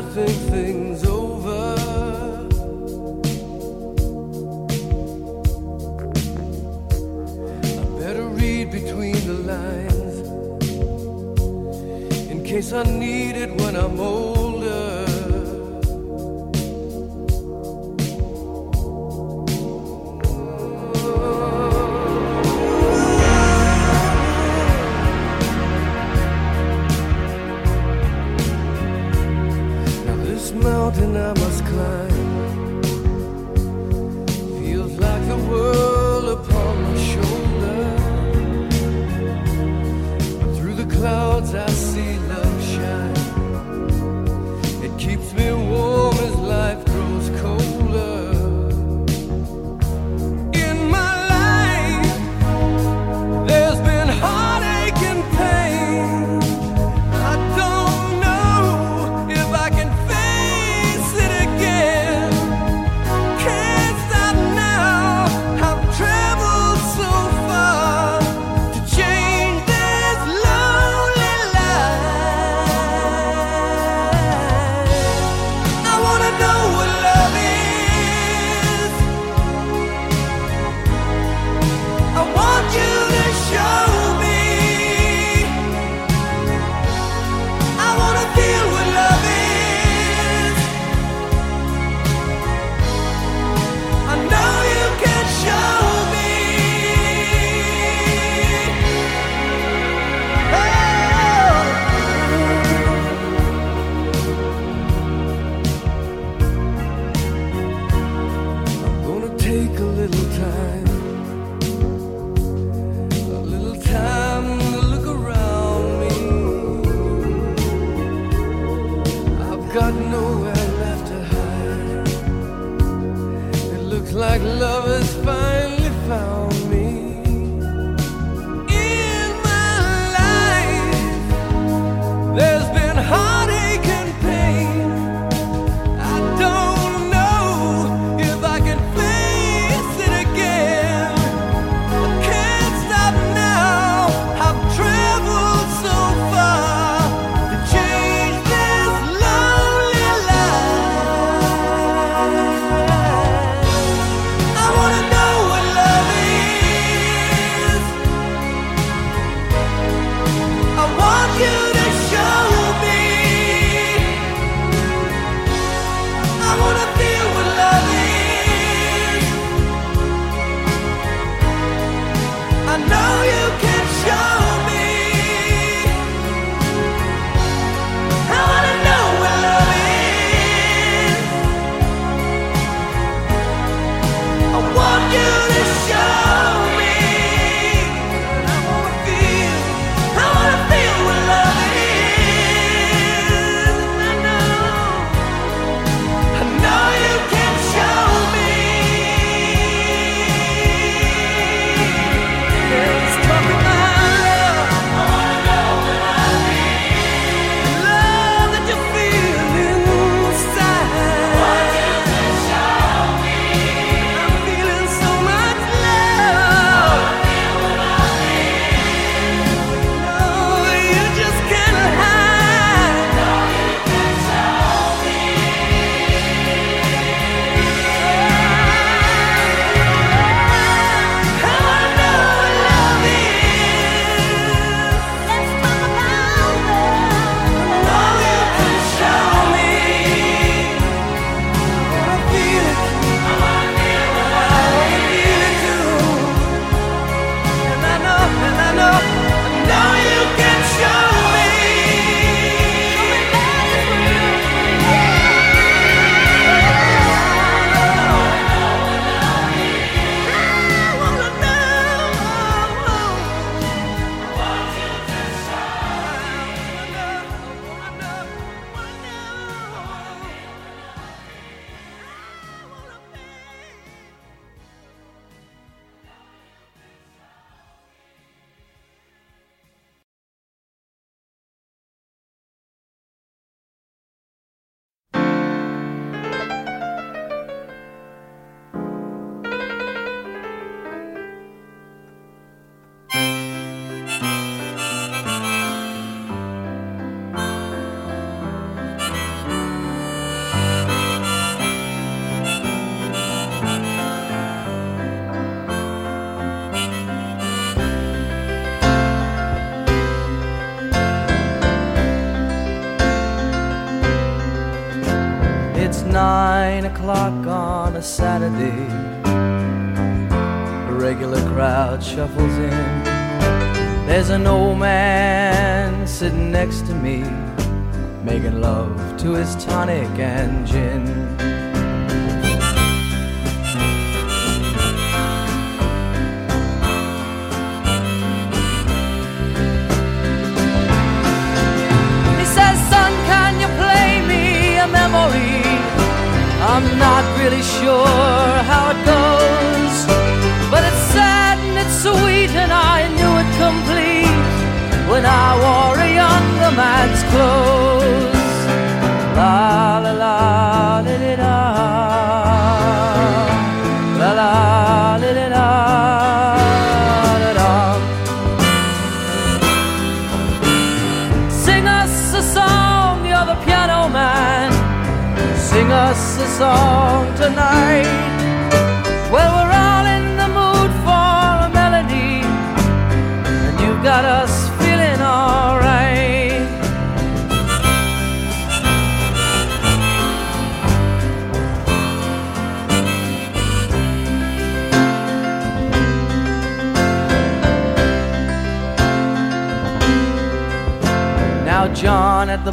to think things over. I better read between the lines in case I need it when I'm older. Mountain I must climb feels like the world upon my shoulder. Through the clouds I see love shine. It 9 o'clock on a Saturday, a regular crowd shuffles in. There's an old man sitting next to me, making love to his tonic and gin. He says, son, can you play me a memory? I'm not really sure how it goes, but it's sad and it's sweet, and I knew it complete when I wore a younger man's clothes. La la la la la la la la la la la. Sing us a song, you're the piano man. Sing us a song tonight. Well, we're all in the mood for a melody, and you've got us feeling all right. John at the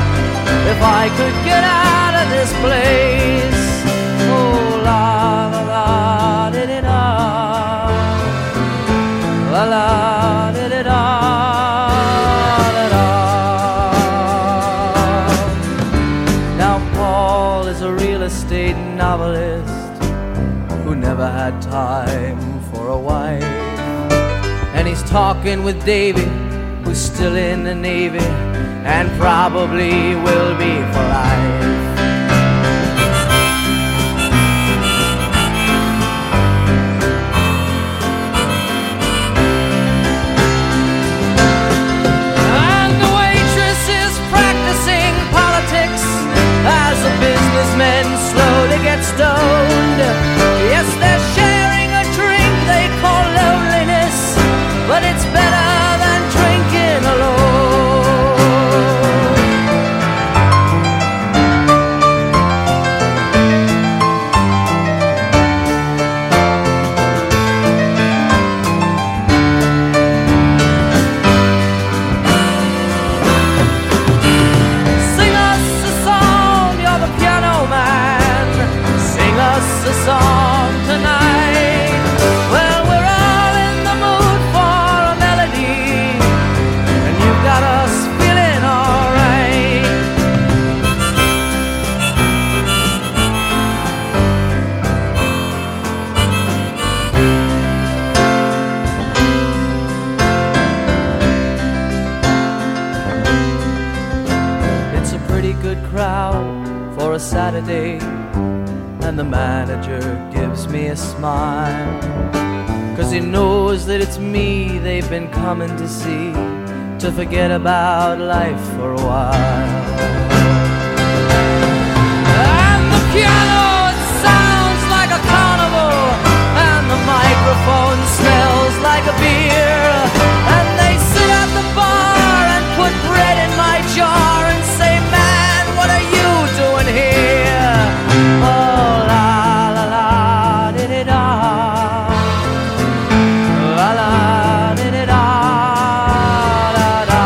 if I could get out of this place. Oh, la la la da da da, la la da da da da da. Now Paul is a real estate novelist who never had time for a wife, and he's talking with Davy, who's still in the Navy and probably will be for life. And the waitress is practicing politics as the businessmen slowly get stoned. Yes, they're sharing a drink they call loneliness, but it's better than drinking alone. Saturday, and the manager gives me a smile, 'cause he knows that it's me they've been coming to see, to forget about life for a while. And the piano, it sounds like a carnival, and the microphone smells like a beer, and they sit at the bar and put bread in my jar and say, man, what are you doing here? Oh, la la la da da da, la la da da da da da.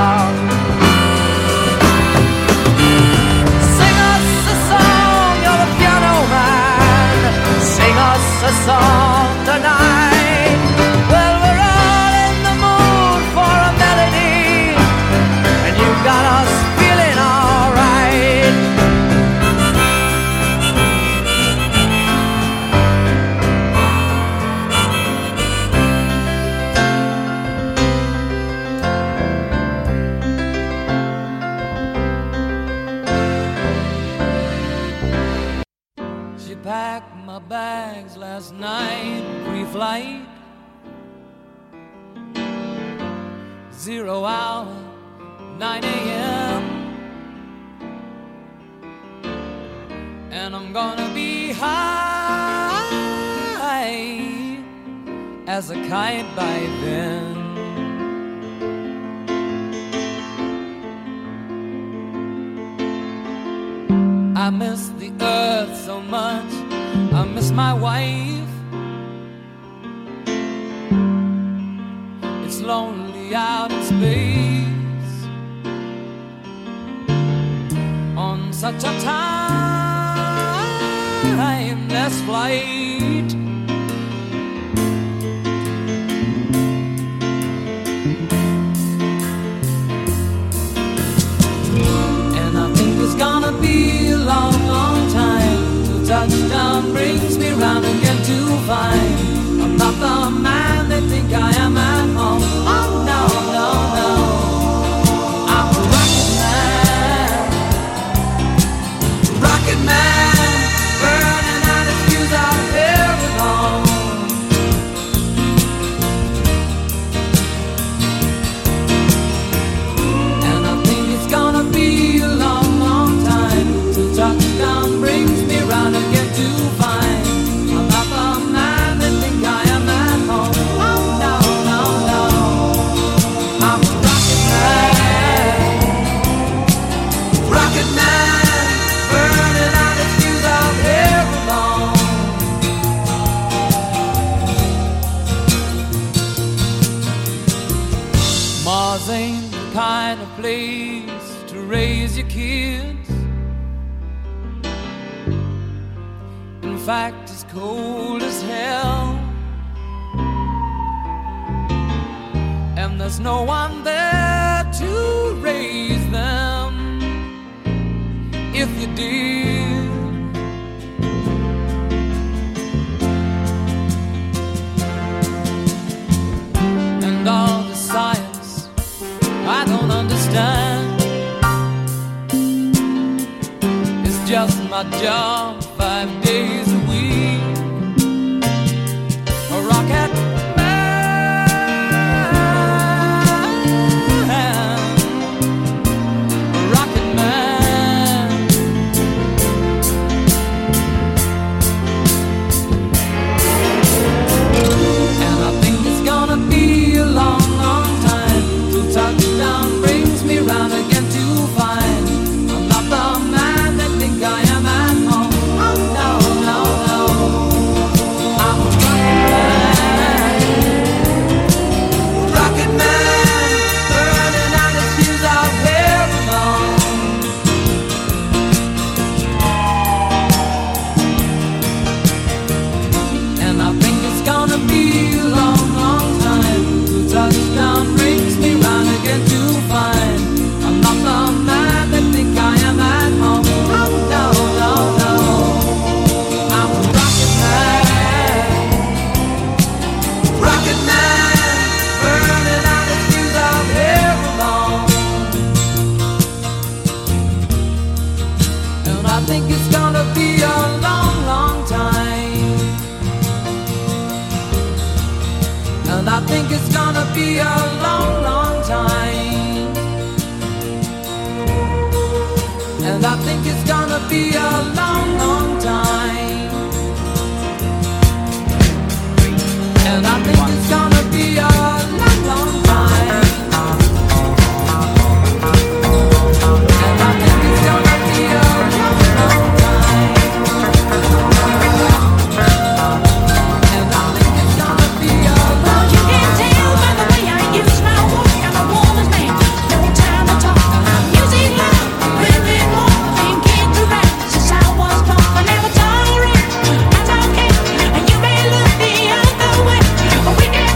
packed my bags last night, pre-flight. 0 hour, 9 a.m. And I'm gonna be high as a kite by then. I miss the earth so much, I miss my wife. It's lonely out in space on such a timeless flight. And I think it's gonna be a long, long time till touchdown brings me round again to find I'm not the man they think I am at home. Oh no, no, no, I'm a rocket man, rocket man, burning out his fuse out here at home. And I think it's gonna be a long, long time till touchdown brings me round again to find I'm not the man that think I am at home. Oh no, no, no, I'm a rocket man, rocket man, burning out his fuse out here alone. Mars ain't the kind of place to raise your kids. In fact, it's cold as hell, and there's no one there to raise them. If you did, and all the science I don't understand, it's just my job 5 days a week. A rocket man, a rocket man. And I think it's gonna be a long, long time till touchdown brings me round again to find I'm not the man they think I am at home. Oh no, no, no, I'm a rocket man, rocket man, burning out his fuse out here alone. And I think it's gonna be a long, long time till touchdown brings me round again to find I'm not the man they think I am at home. Oh no, no, no, I'm a rocket man, rocket man, burning out his fuse out here alone. And I think it's gonna be a long, long time. And I think it's gonna be a long, long time. And I think it's gonna be a long, long time. And I think it's gonna be a long, long time. And I think it's gonna be a long, long time. And I think it's gonna be a long, You long can't tell by the way I use my walk. I'm a woman's man, no time to talk. I'm using love, really more than get through right. Since I was born, I never tolerate, I don't care. And you may look the other way, but we can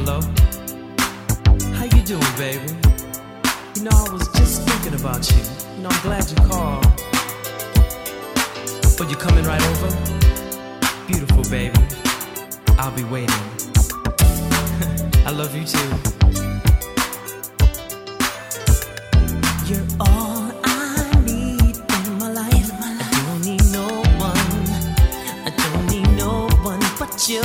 Hello? How you doing, baby? You know, I was just thinking about you. You know, I'm glad you called. But you coming right over? Beautiful, baby. I'll be waiting. I love you, too. You're all I need in my life. I don't need no one. I don't need no one but you.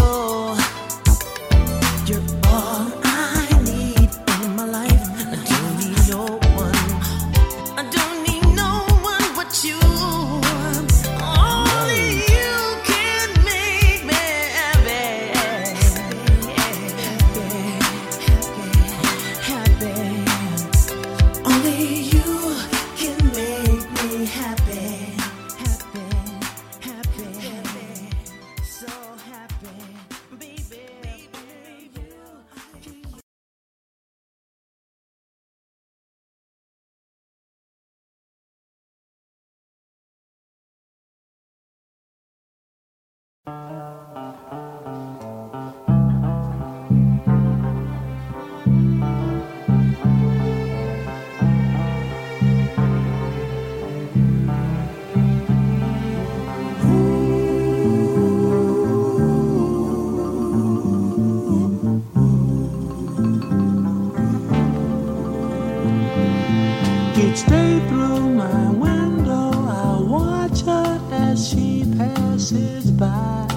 Each day through my window, I watch her as she passes by.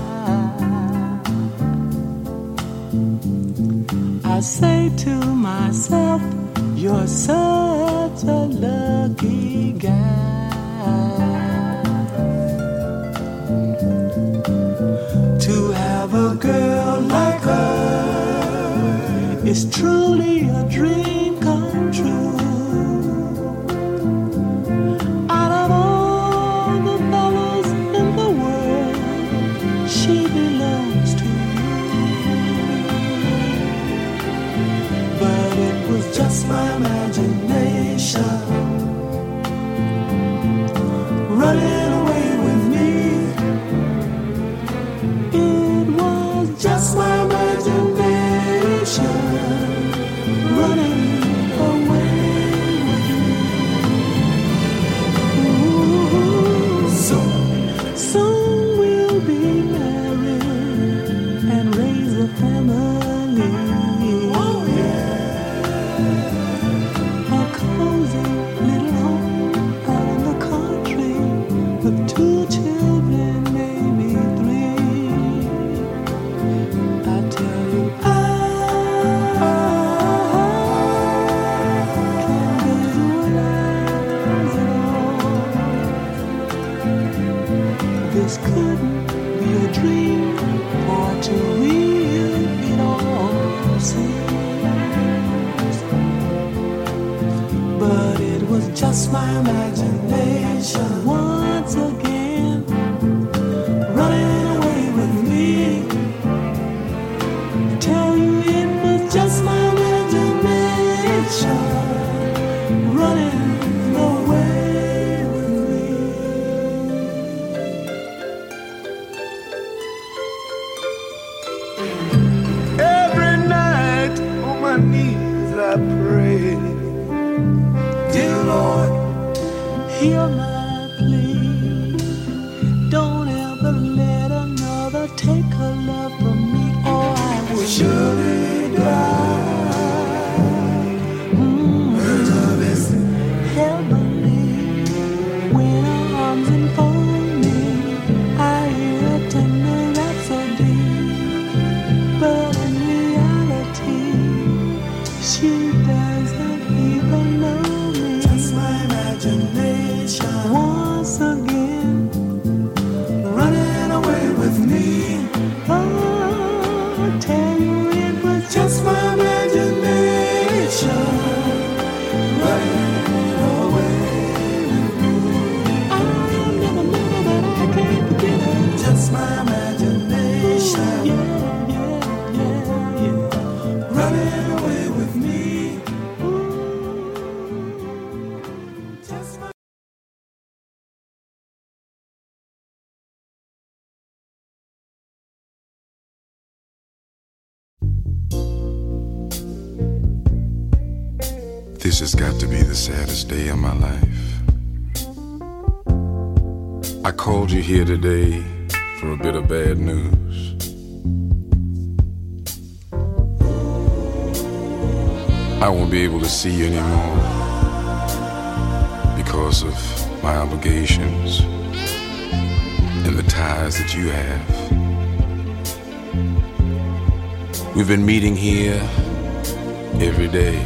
I say to myself, you're such a lucky guy, to have a girl like her is truly a dream come true. Just my imagination running away with me. It was just my imagination running away with me. Ooh. Soon we'll be married and raise a family. Just my imagination once again running away with me. I tell you it was just my imagination running away with me. Every night on my knees I pray, Lord, hear my plea. Don't ever let another take her love from me, or I will surely die. Her love is heavenly. When her arms enfold me, I hear a tender rhapsody, but in reality, she doesn't even know. Once again, running away with me. Oh, I tell you it was just my imagination running away with me. I'll never know that I can't forget it. Just my imagination, yeah, yeah, yeah, yeah, running away with me. This has got to be the saddest day of my life. I called you here today for a bit of bad news. I won't be able to see you anymore because of my obligations and the ties that you have. We've been meeting here every day.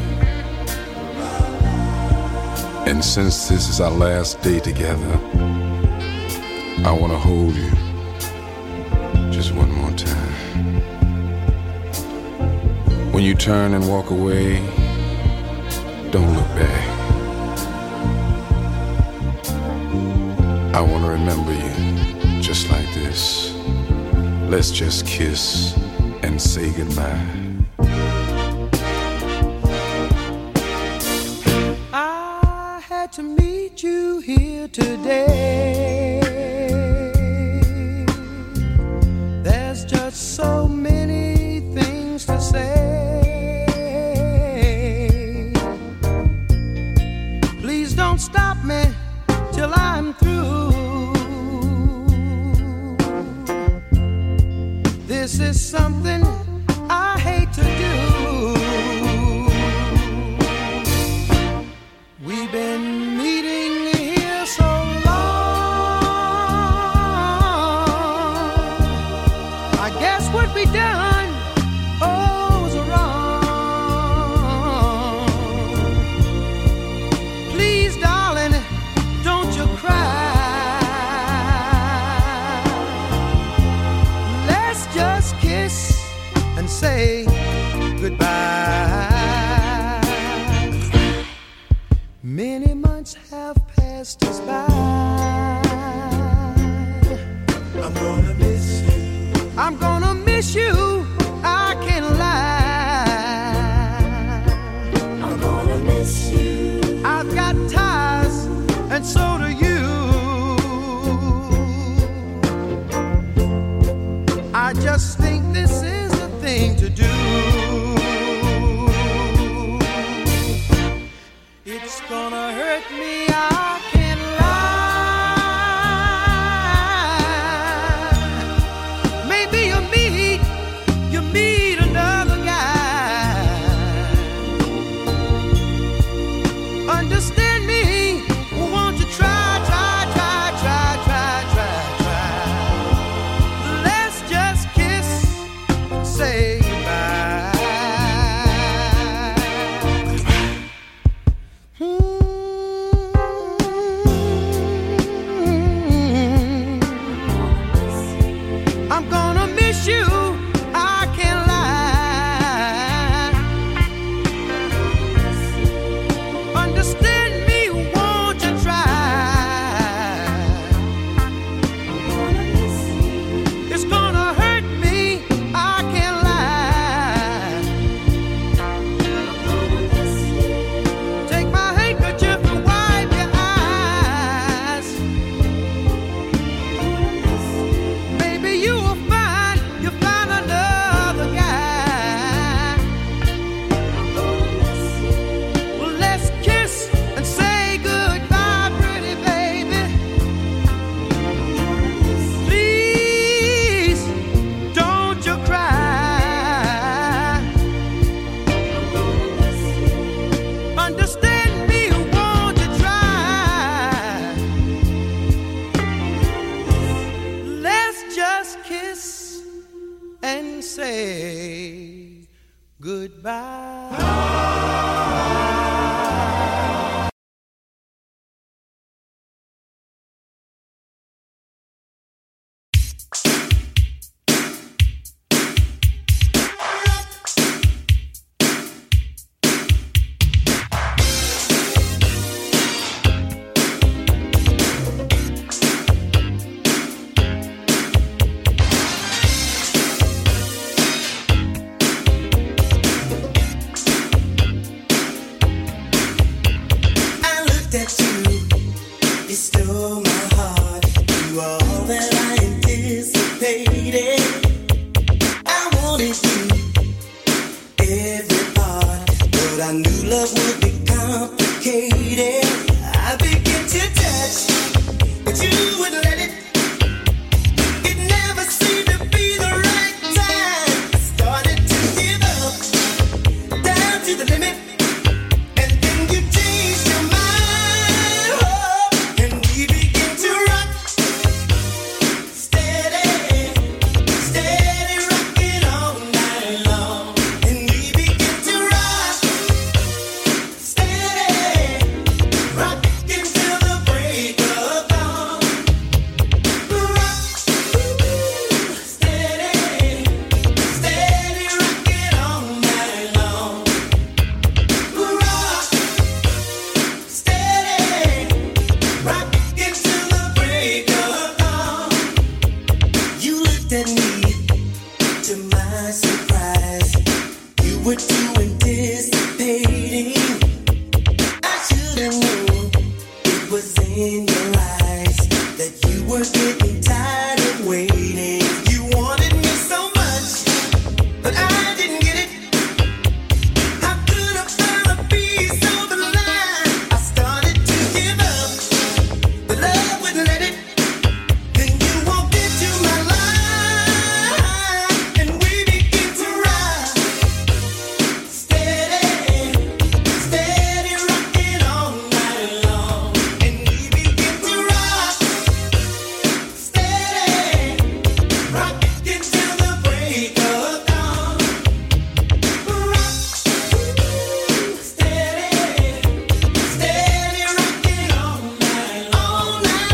And since this is our last day together, I want to hold you just one more time. When you turn and walk away, don't look back. I want to remember you just like this. Let's just kiss and say goodbye. To meet you here today, there's just so many things to say. Please don't stop me till I'm through. This is something I hate to do. We've been done, oh, was wrong. Please, darling, don't you cry. Let's just kiss and say goodbye. Many months have passed us by. I'm gonna miss you. I'm gonna miss you, I can't lie. I'm gonna miss you. I've got ties, and so do you. I just think this is the thing to do. It's gonna hurt me, I can't lie. Maybe you'll meet. Meet another guy. Understand me? Won't you try? Let's just kiss and say goodbye. I'm gonna miss you. Say goodbye. Love would become suffocated. I begin to touch, but you wouldn't let it. It never seemed to be the right time. I started to give up, down to the limit. And then you changed your mind, oh, and we begin to rock. Steady, steady rocking all night long. And we begin to rock. Steady, rocking till the break of dawn. Rock, steady, steady rocking all night long. Rock, steady, rocking till the break of dawn. You looked at me, to my surprise. You were too anticipating. I should have known it was in your eyes that you were getting tired of waiting. You wanted me so much, but I didn't get it. I could have found a piece of the line. I started to give up, but love wouldn't let it. Then you walked into my life, and we begin to rise. Steady, steady rocking all night long. And we begin to rock. Steady, rocking till the break of dawn. Rock, steady, steady rocking all night long. Rock, steady, rocking till the break of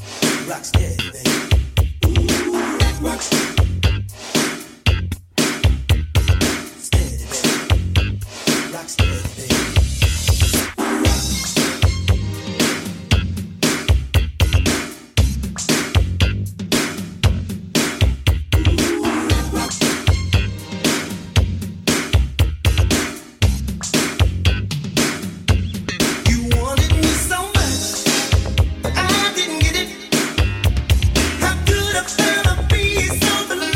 dawn. Rocking till the break of dawn. Rock steady, baby. Rock steady, baby. Rock steady, baby. You wanted me so much, but I didn't get it. I could have found a piece of the line.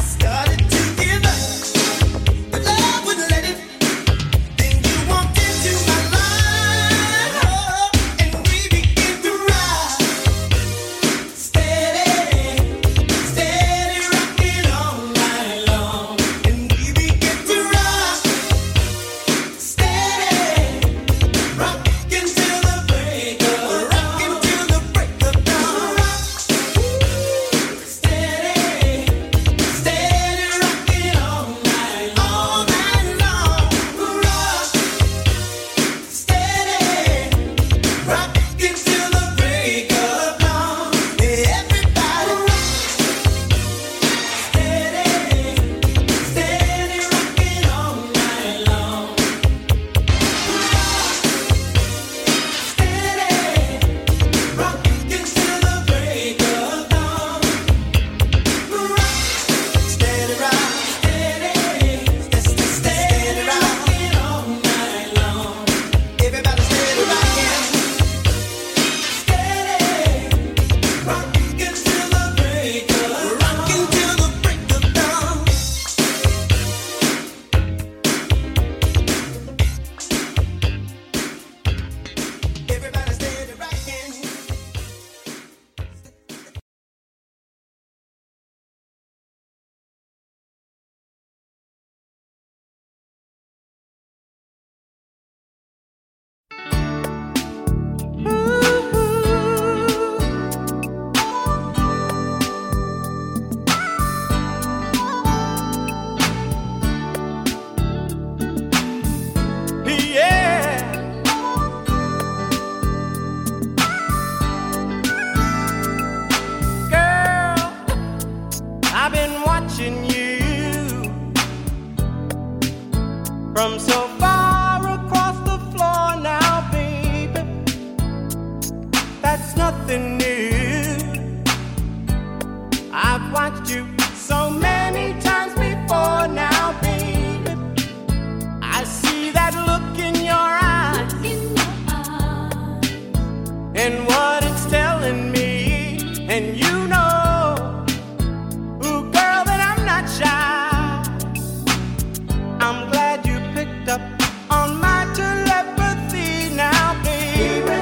I started to give up, but love wouldn't let it. Then you walked into my life, oh, and we begin to rise. Steady, steady rocking all night long, and we begin to rock. Steady, rocking till the break of dawn. Rocking till the break of dawn. Rock, steady, steady rocking all night long. Rock, steady, rocking till the break of dawn. Everybody, rock, steady, steady rocking all night long. Rock, steady, rocking till the break of dawn. Rock, steady, rock, steady, steady rocking all night long. Everybody steady rocking, steady, rocking till the break of dawn. Rocking till the break of dawn. Everybody steady rocking. Yeah. Girl, I've been watching you from so far across the something new. I've watched you so many times before now, baby. I see that look in your eyes, look in your eyes. And what it's telling me. And you know, ooh, girl, that I'm not shy. I'm glad you picked up on my telepathy now, baby.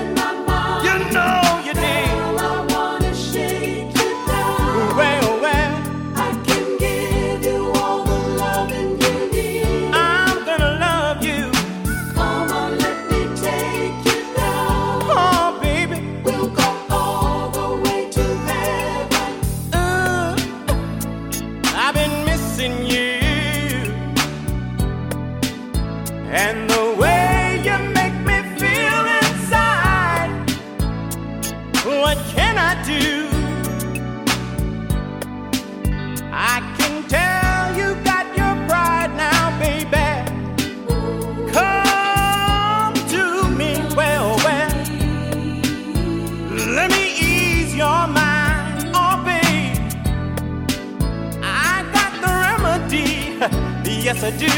Yes, I do.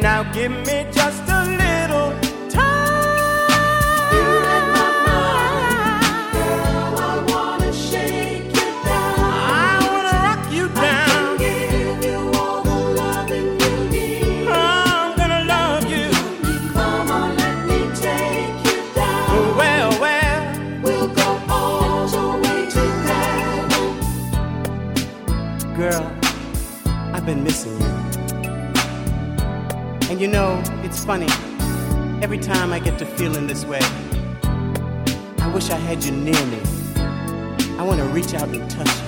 Now give me just a little time. You in my mind, girl, I wanna shake you down. I wanna rock you down. I can give you all the loving you need. I'm gonna love you. Come on, let me take you down. Well, well, we'll go all the way to heaven. Girl, I've been missing you. And you know, it's funny, every time I get to feeling this way, I wish I had you near me. I want to reach out and touch you.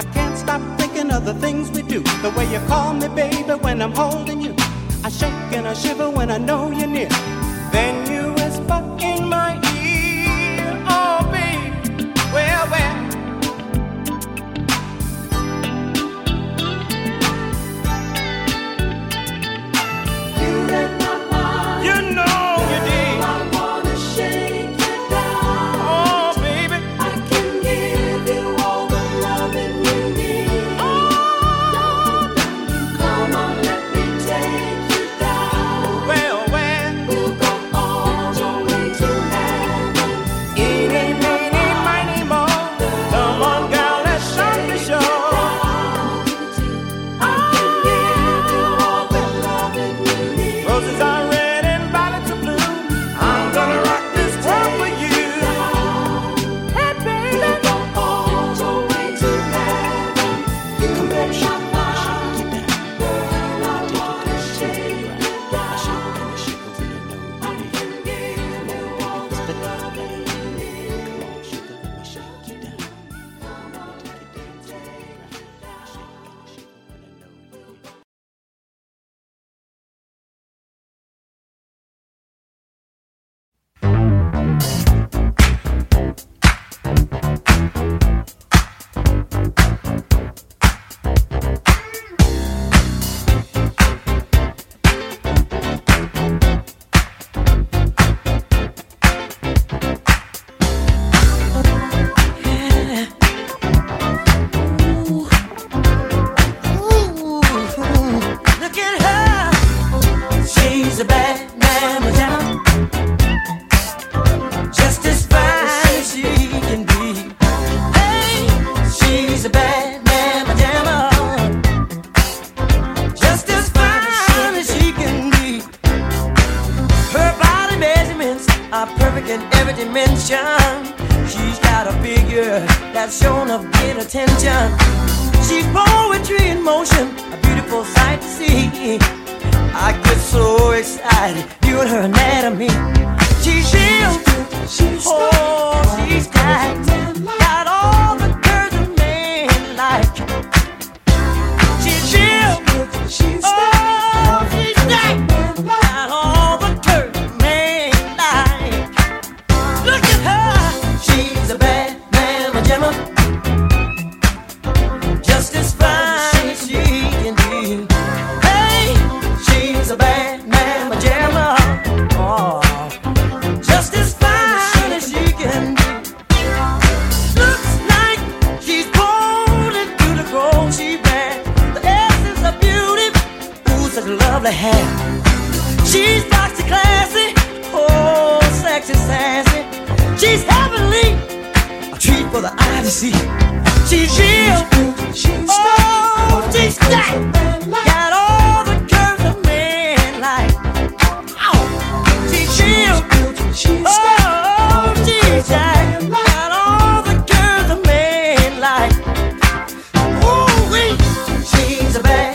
I can't stop thinking of the things we do, the way you call me, baby, when I'm holding you. I shake and I shiver when I know you're near. Then you whisper in my ear, oh, baby, well. A bad man, pajama. to have. She's Dr. Classy, oh, sexy, sassy. She's heavenly, a treat for the eye to see. She's real, oh, she's that. Got all the curves a man like. Oh, she's real, oh, she's that. Got all the curves a man like. Ooh-wee, she's a bad.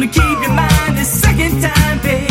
gonna keep your mind the second time, baby.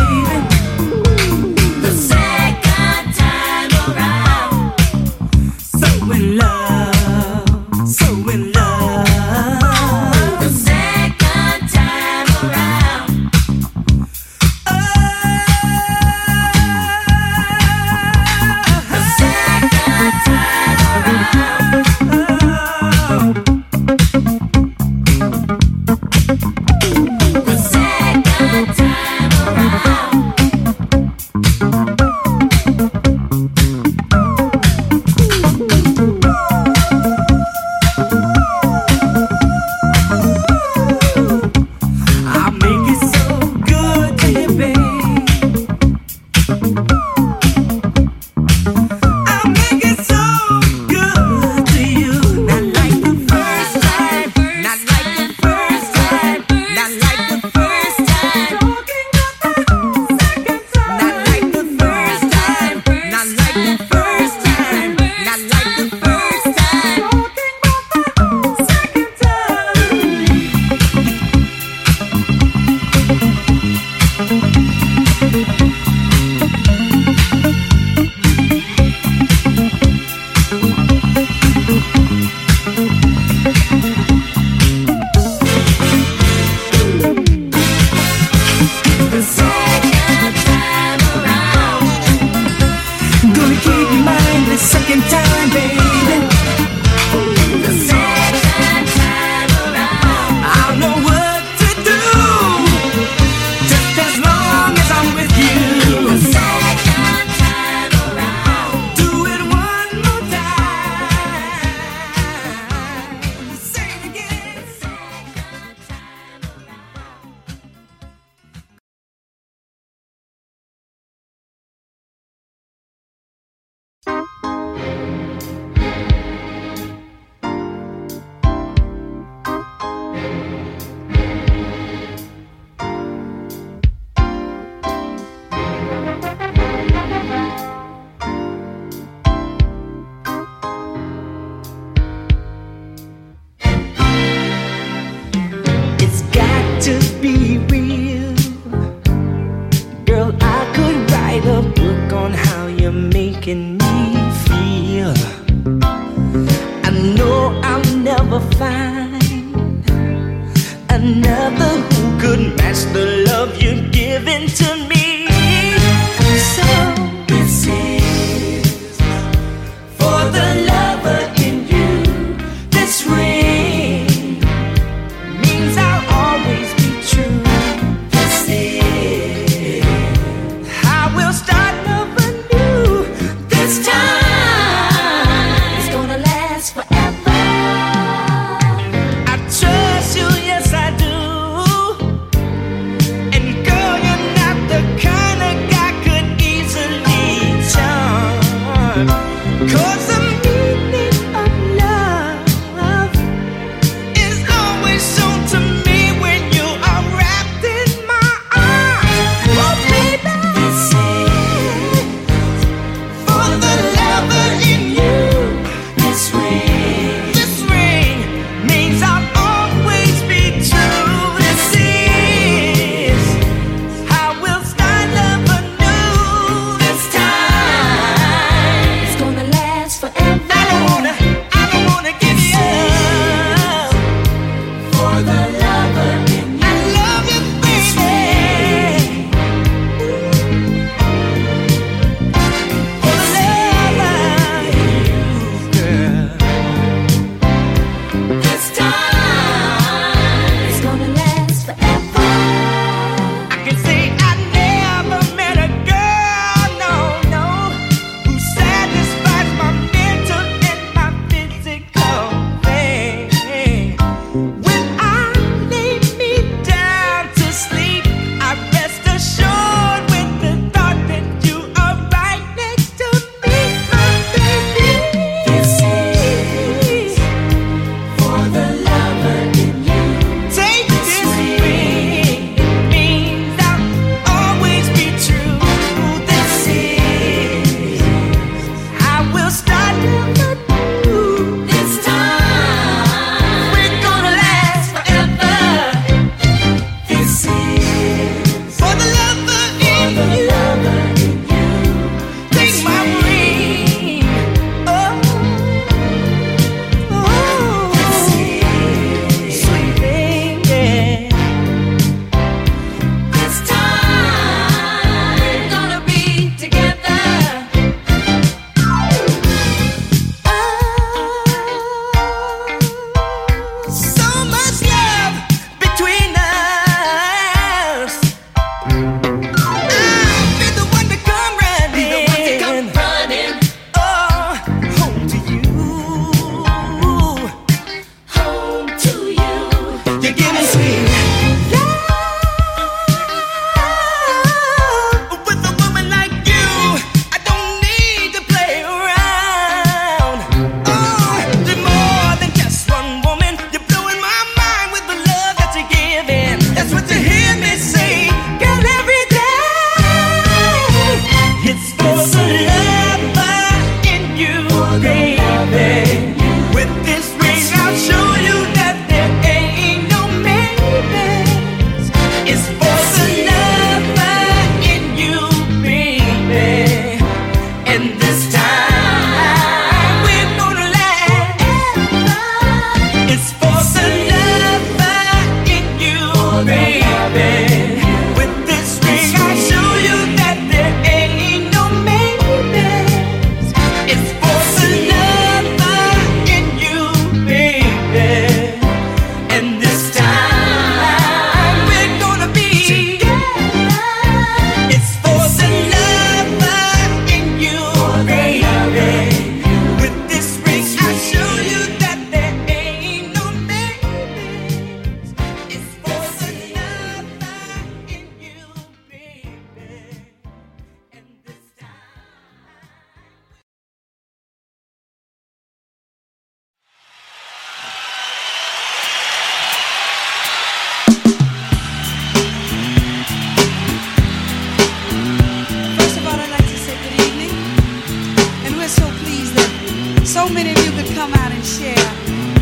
many of you could come out and share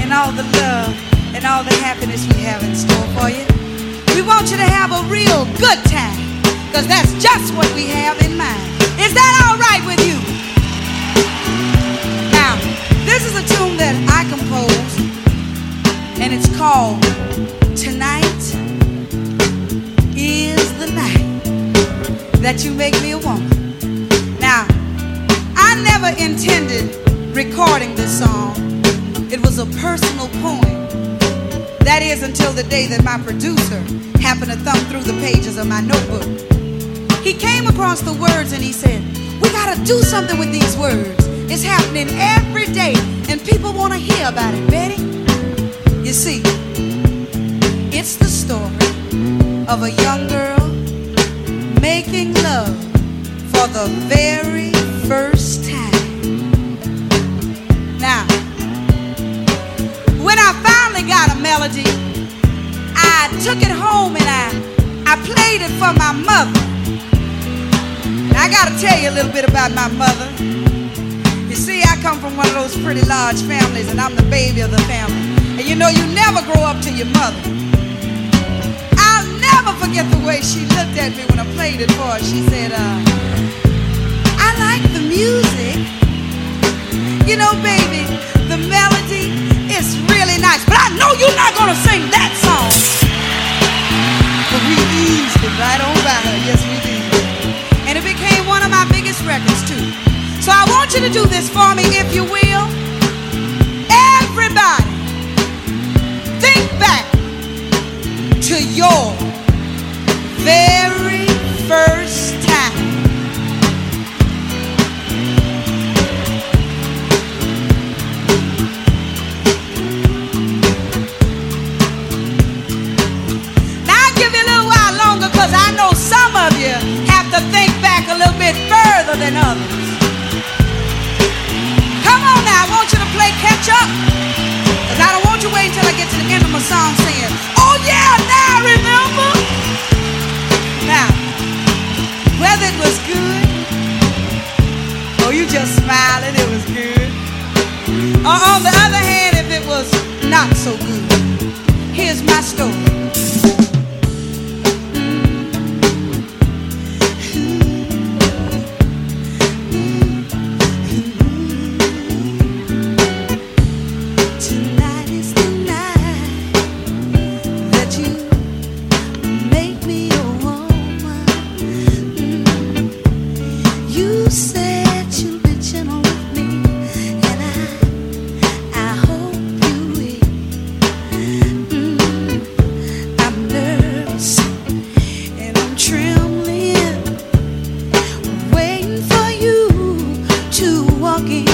in all the love and all the happiness we have in store for you. We want you to have a real good time, because that's just what we have in mind. Is that all right with you? Now, this is a tune that I composed, and it's called Tonight Is the Night That You Make Me a Woman. Now, I never intended recording this song. It was a personal poem. That is until the day that my producer happened to thumb through the pages of my notebook. He came across the words and he said, we gotta do something with these words. It's happening every day and people wanna hear about it, Betty. You see, it's the story of a young girl making love for the very first time. Now, when I finally got a melody, I took it home and I played it for my mother. Now, I gotta tell you a little bit about my mother. You see, I come from one of those pretty large families, and I'm the baby of the family. And you know, you never grow up to your mother. I'll never forget the way she looked at me when I played it for her. She said, I like the music. You know, baby, the melody, it's really nice, but I know you're not gonna sing that song. But we eased it right on by her, yes we did. And it became one of my biggest records too. So I want you to do this for me, if you will. Everybody, think back to your very first time. Further than others. Come on now, I want you to play catch up, because I don't want you to wait until I get to the end of my song saying, oh yeah, now I remember. Now, whether it was good or you just smiling, it was good, or on the other hand, if it was not so good, here's my story. Walking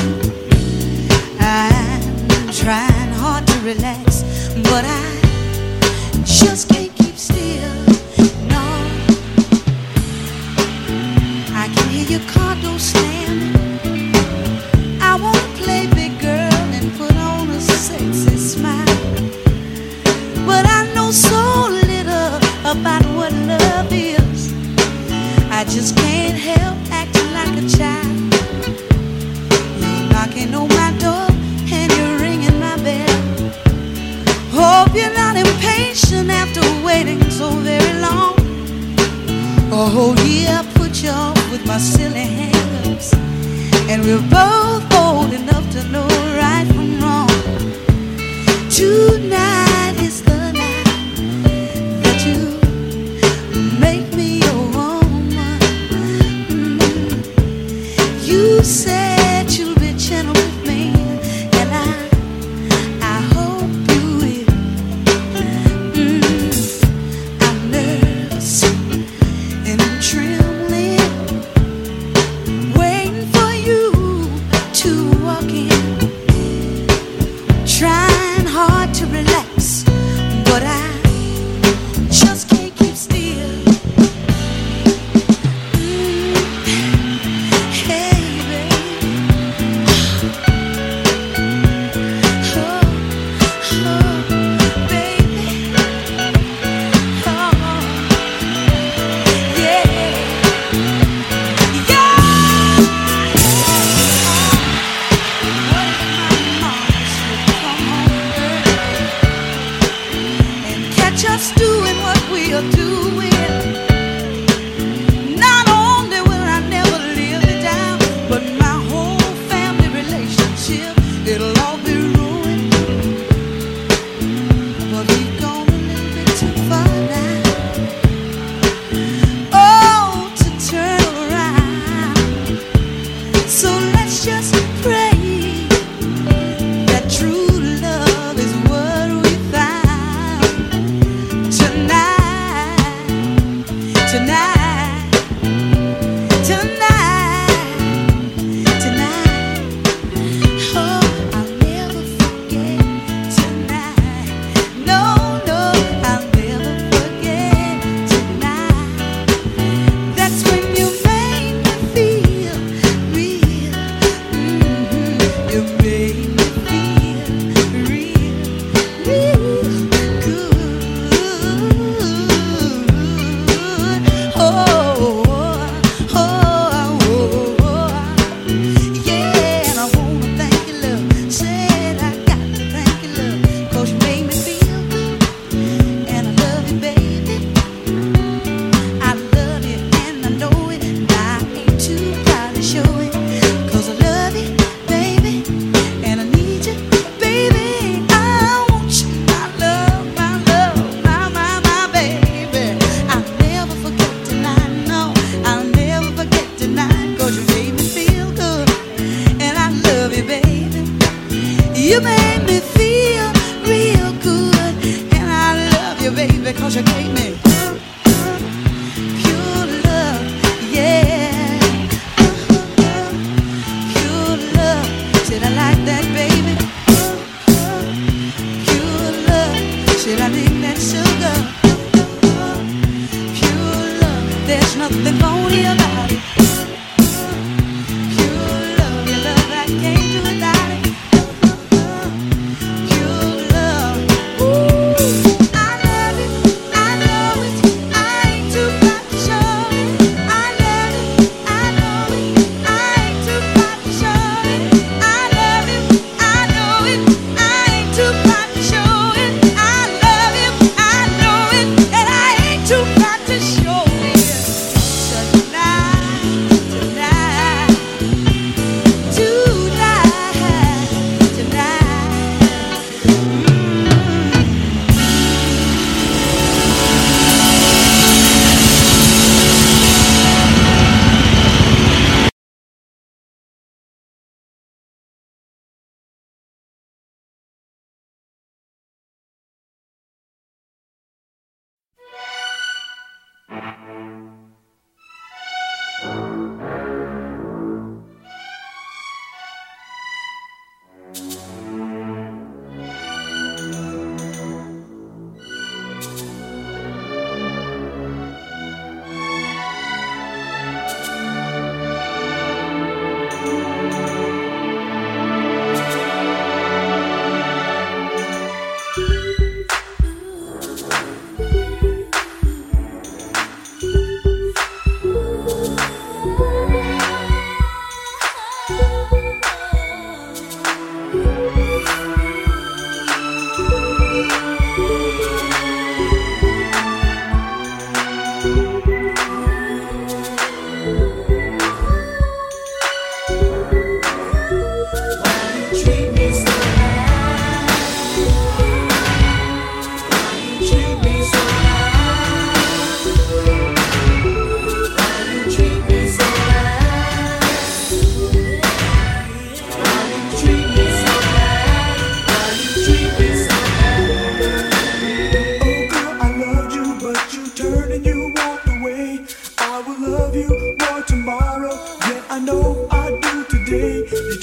You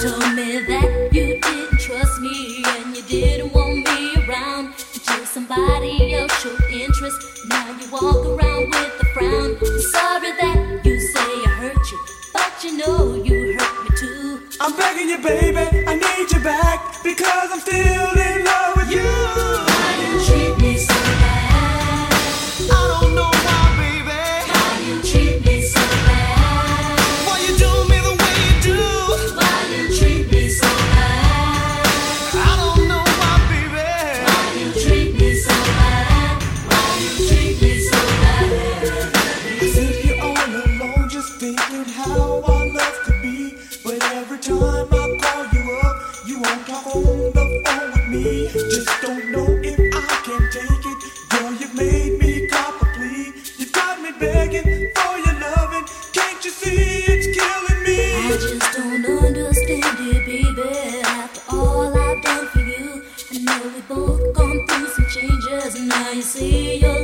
told me that you didn't. trust me, and you didn't want me around until somebody else showed interest. Now you walk around with a frown. I'm sorry that you say I hurt you, but you know you hurt me too. I'm begging you, baby, I need you back, because I'm still in love with you. Why you treat me so bad? I don't know. See you.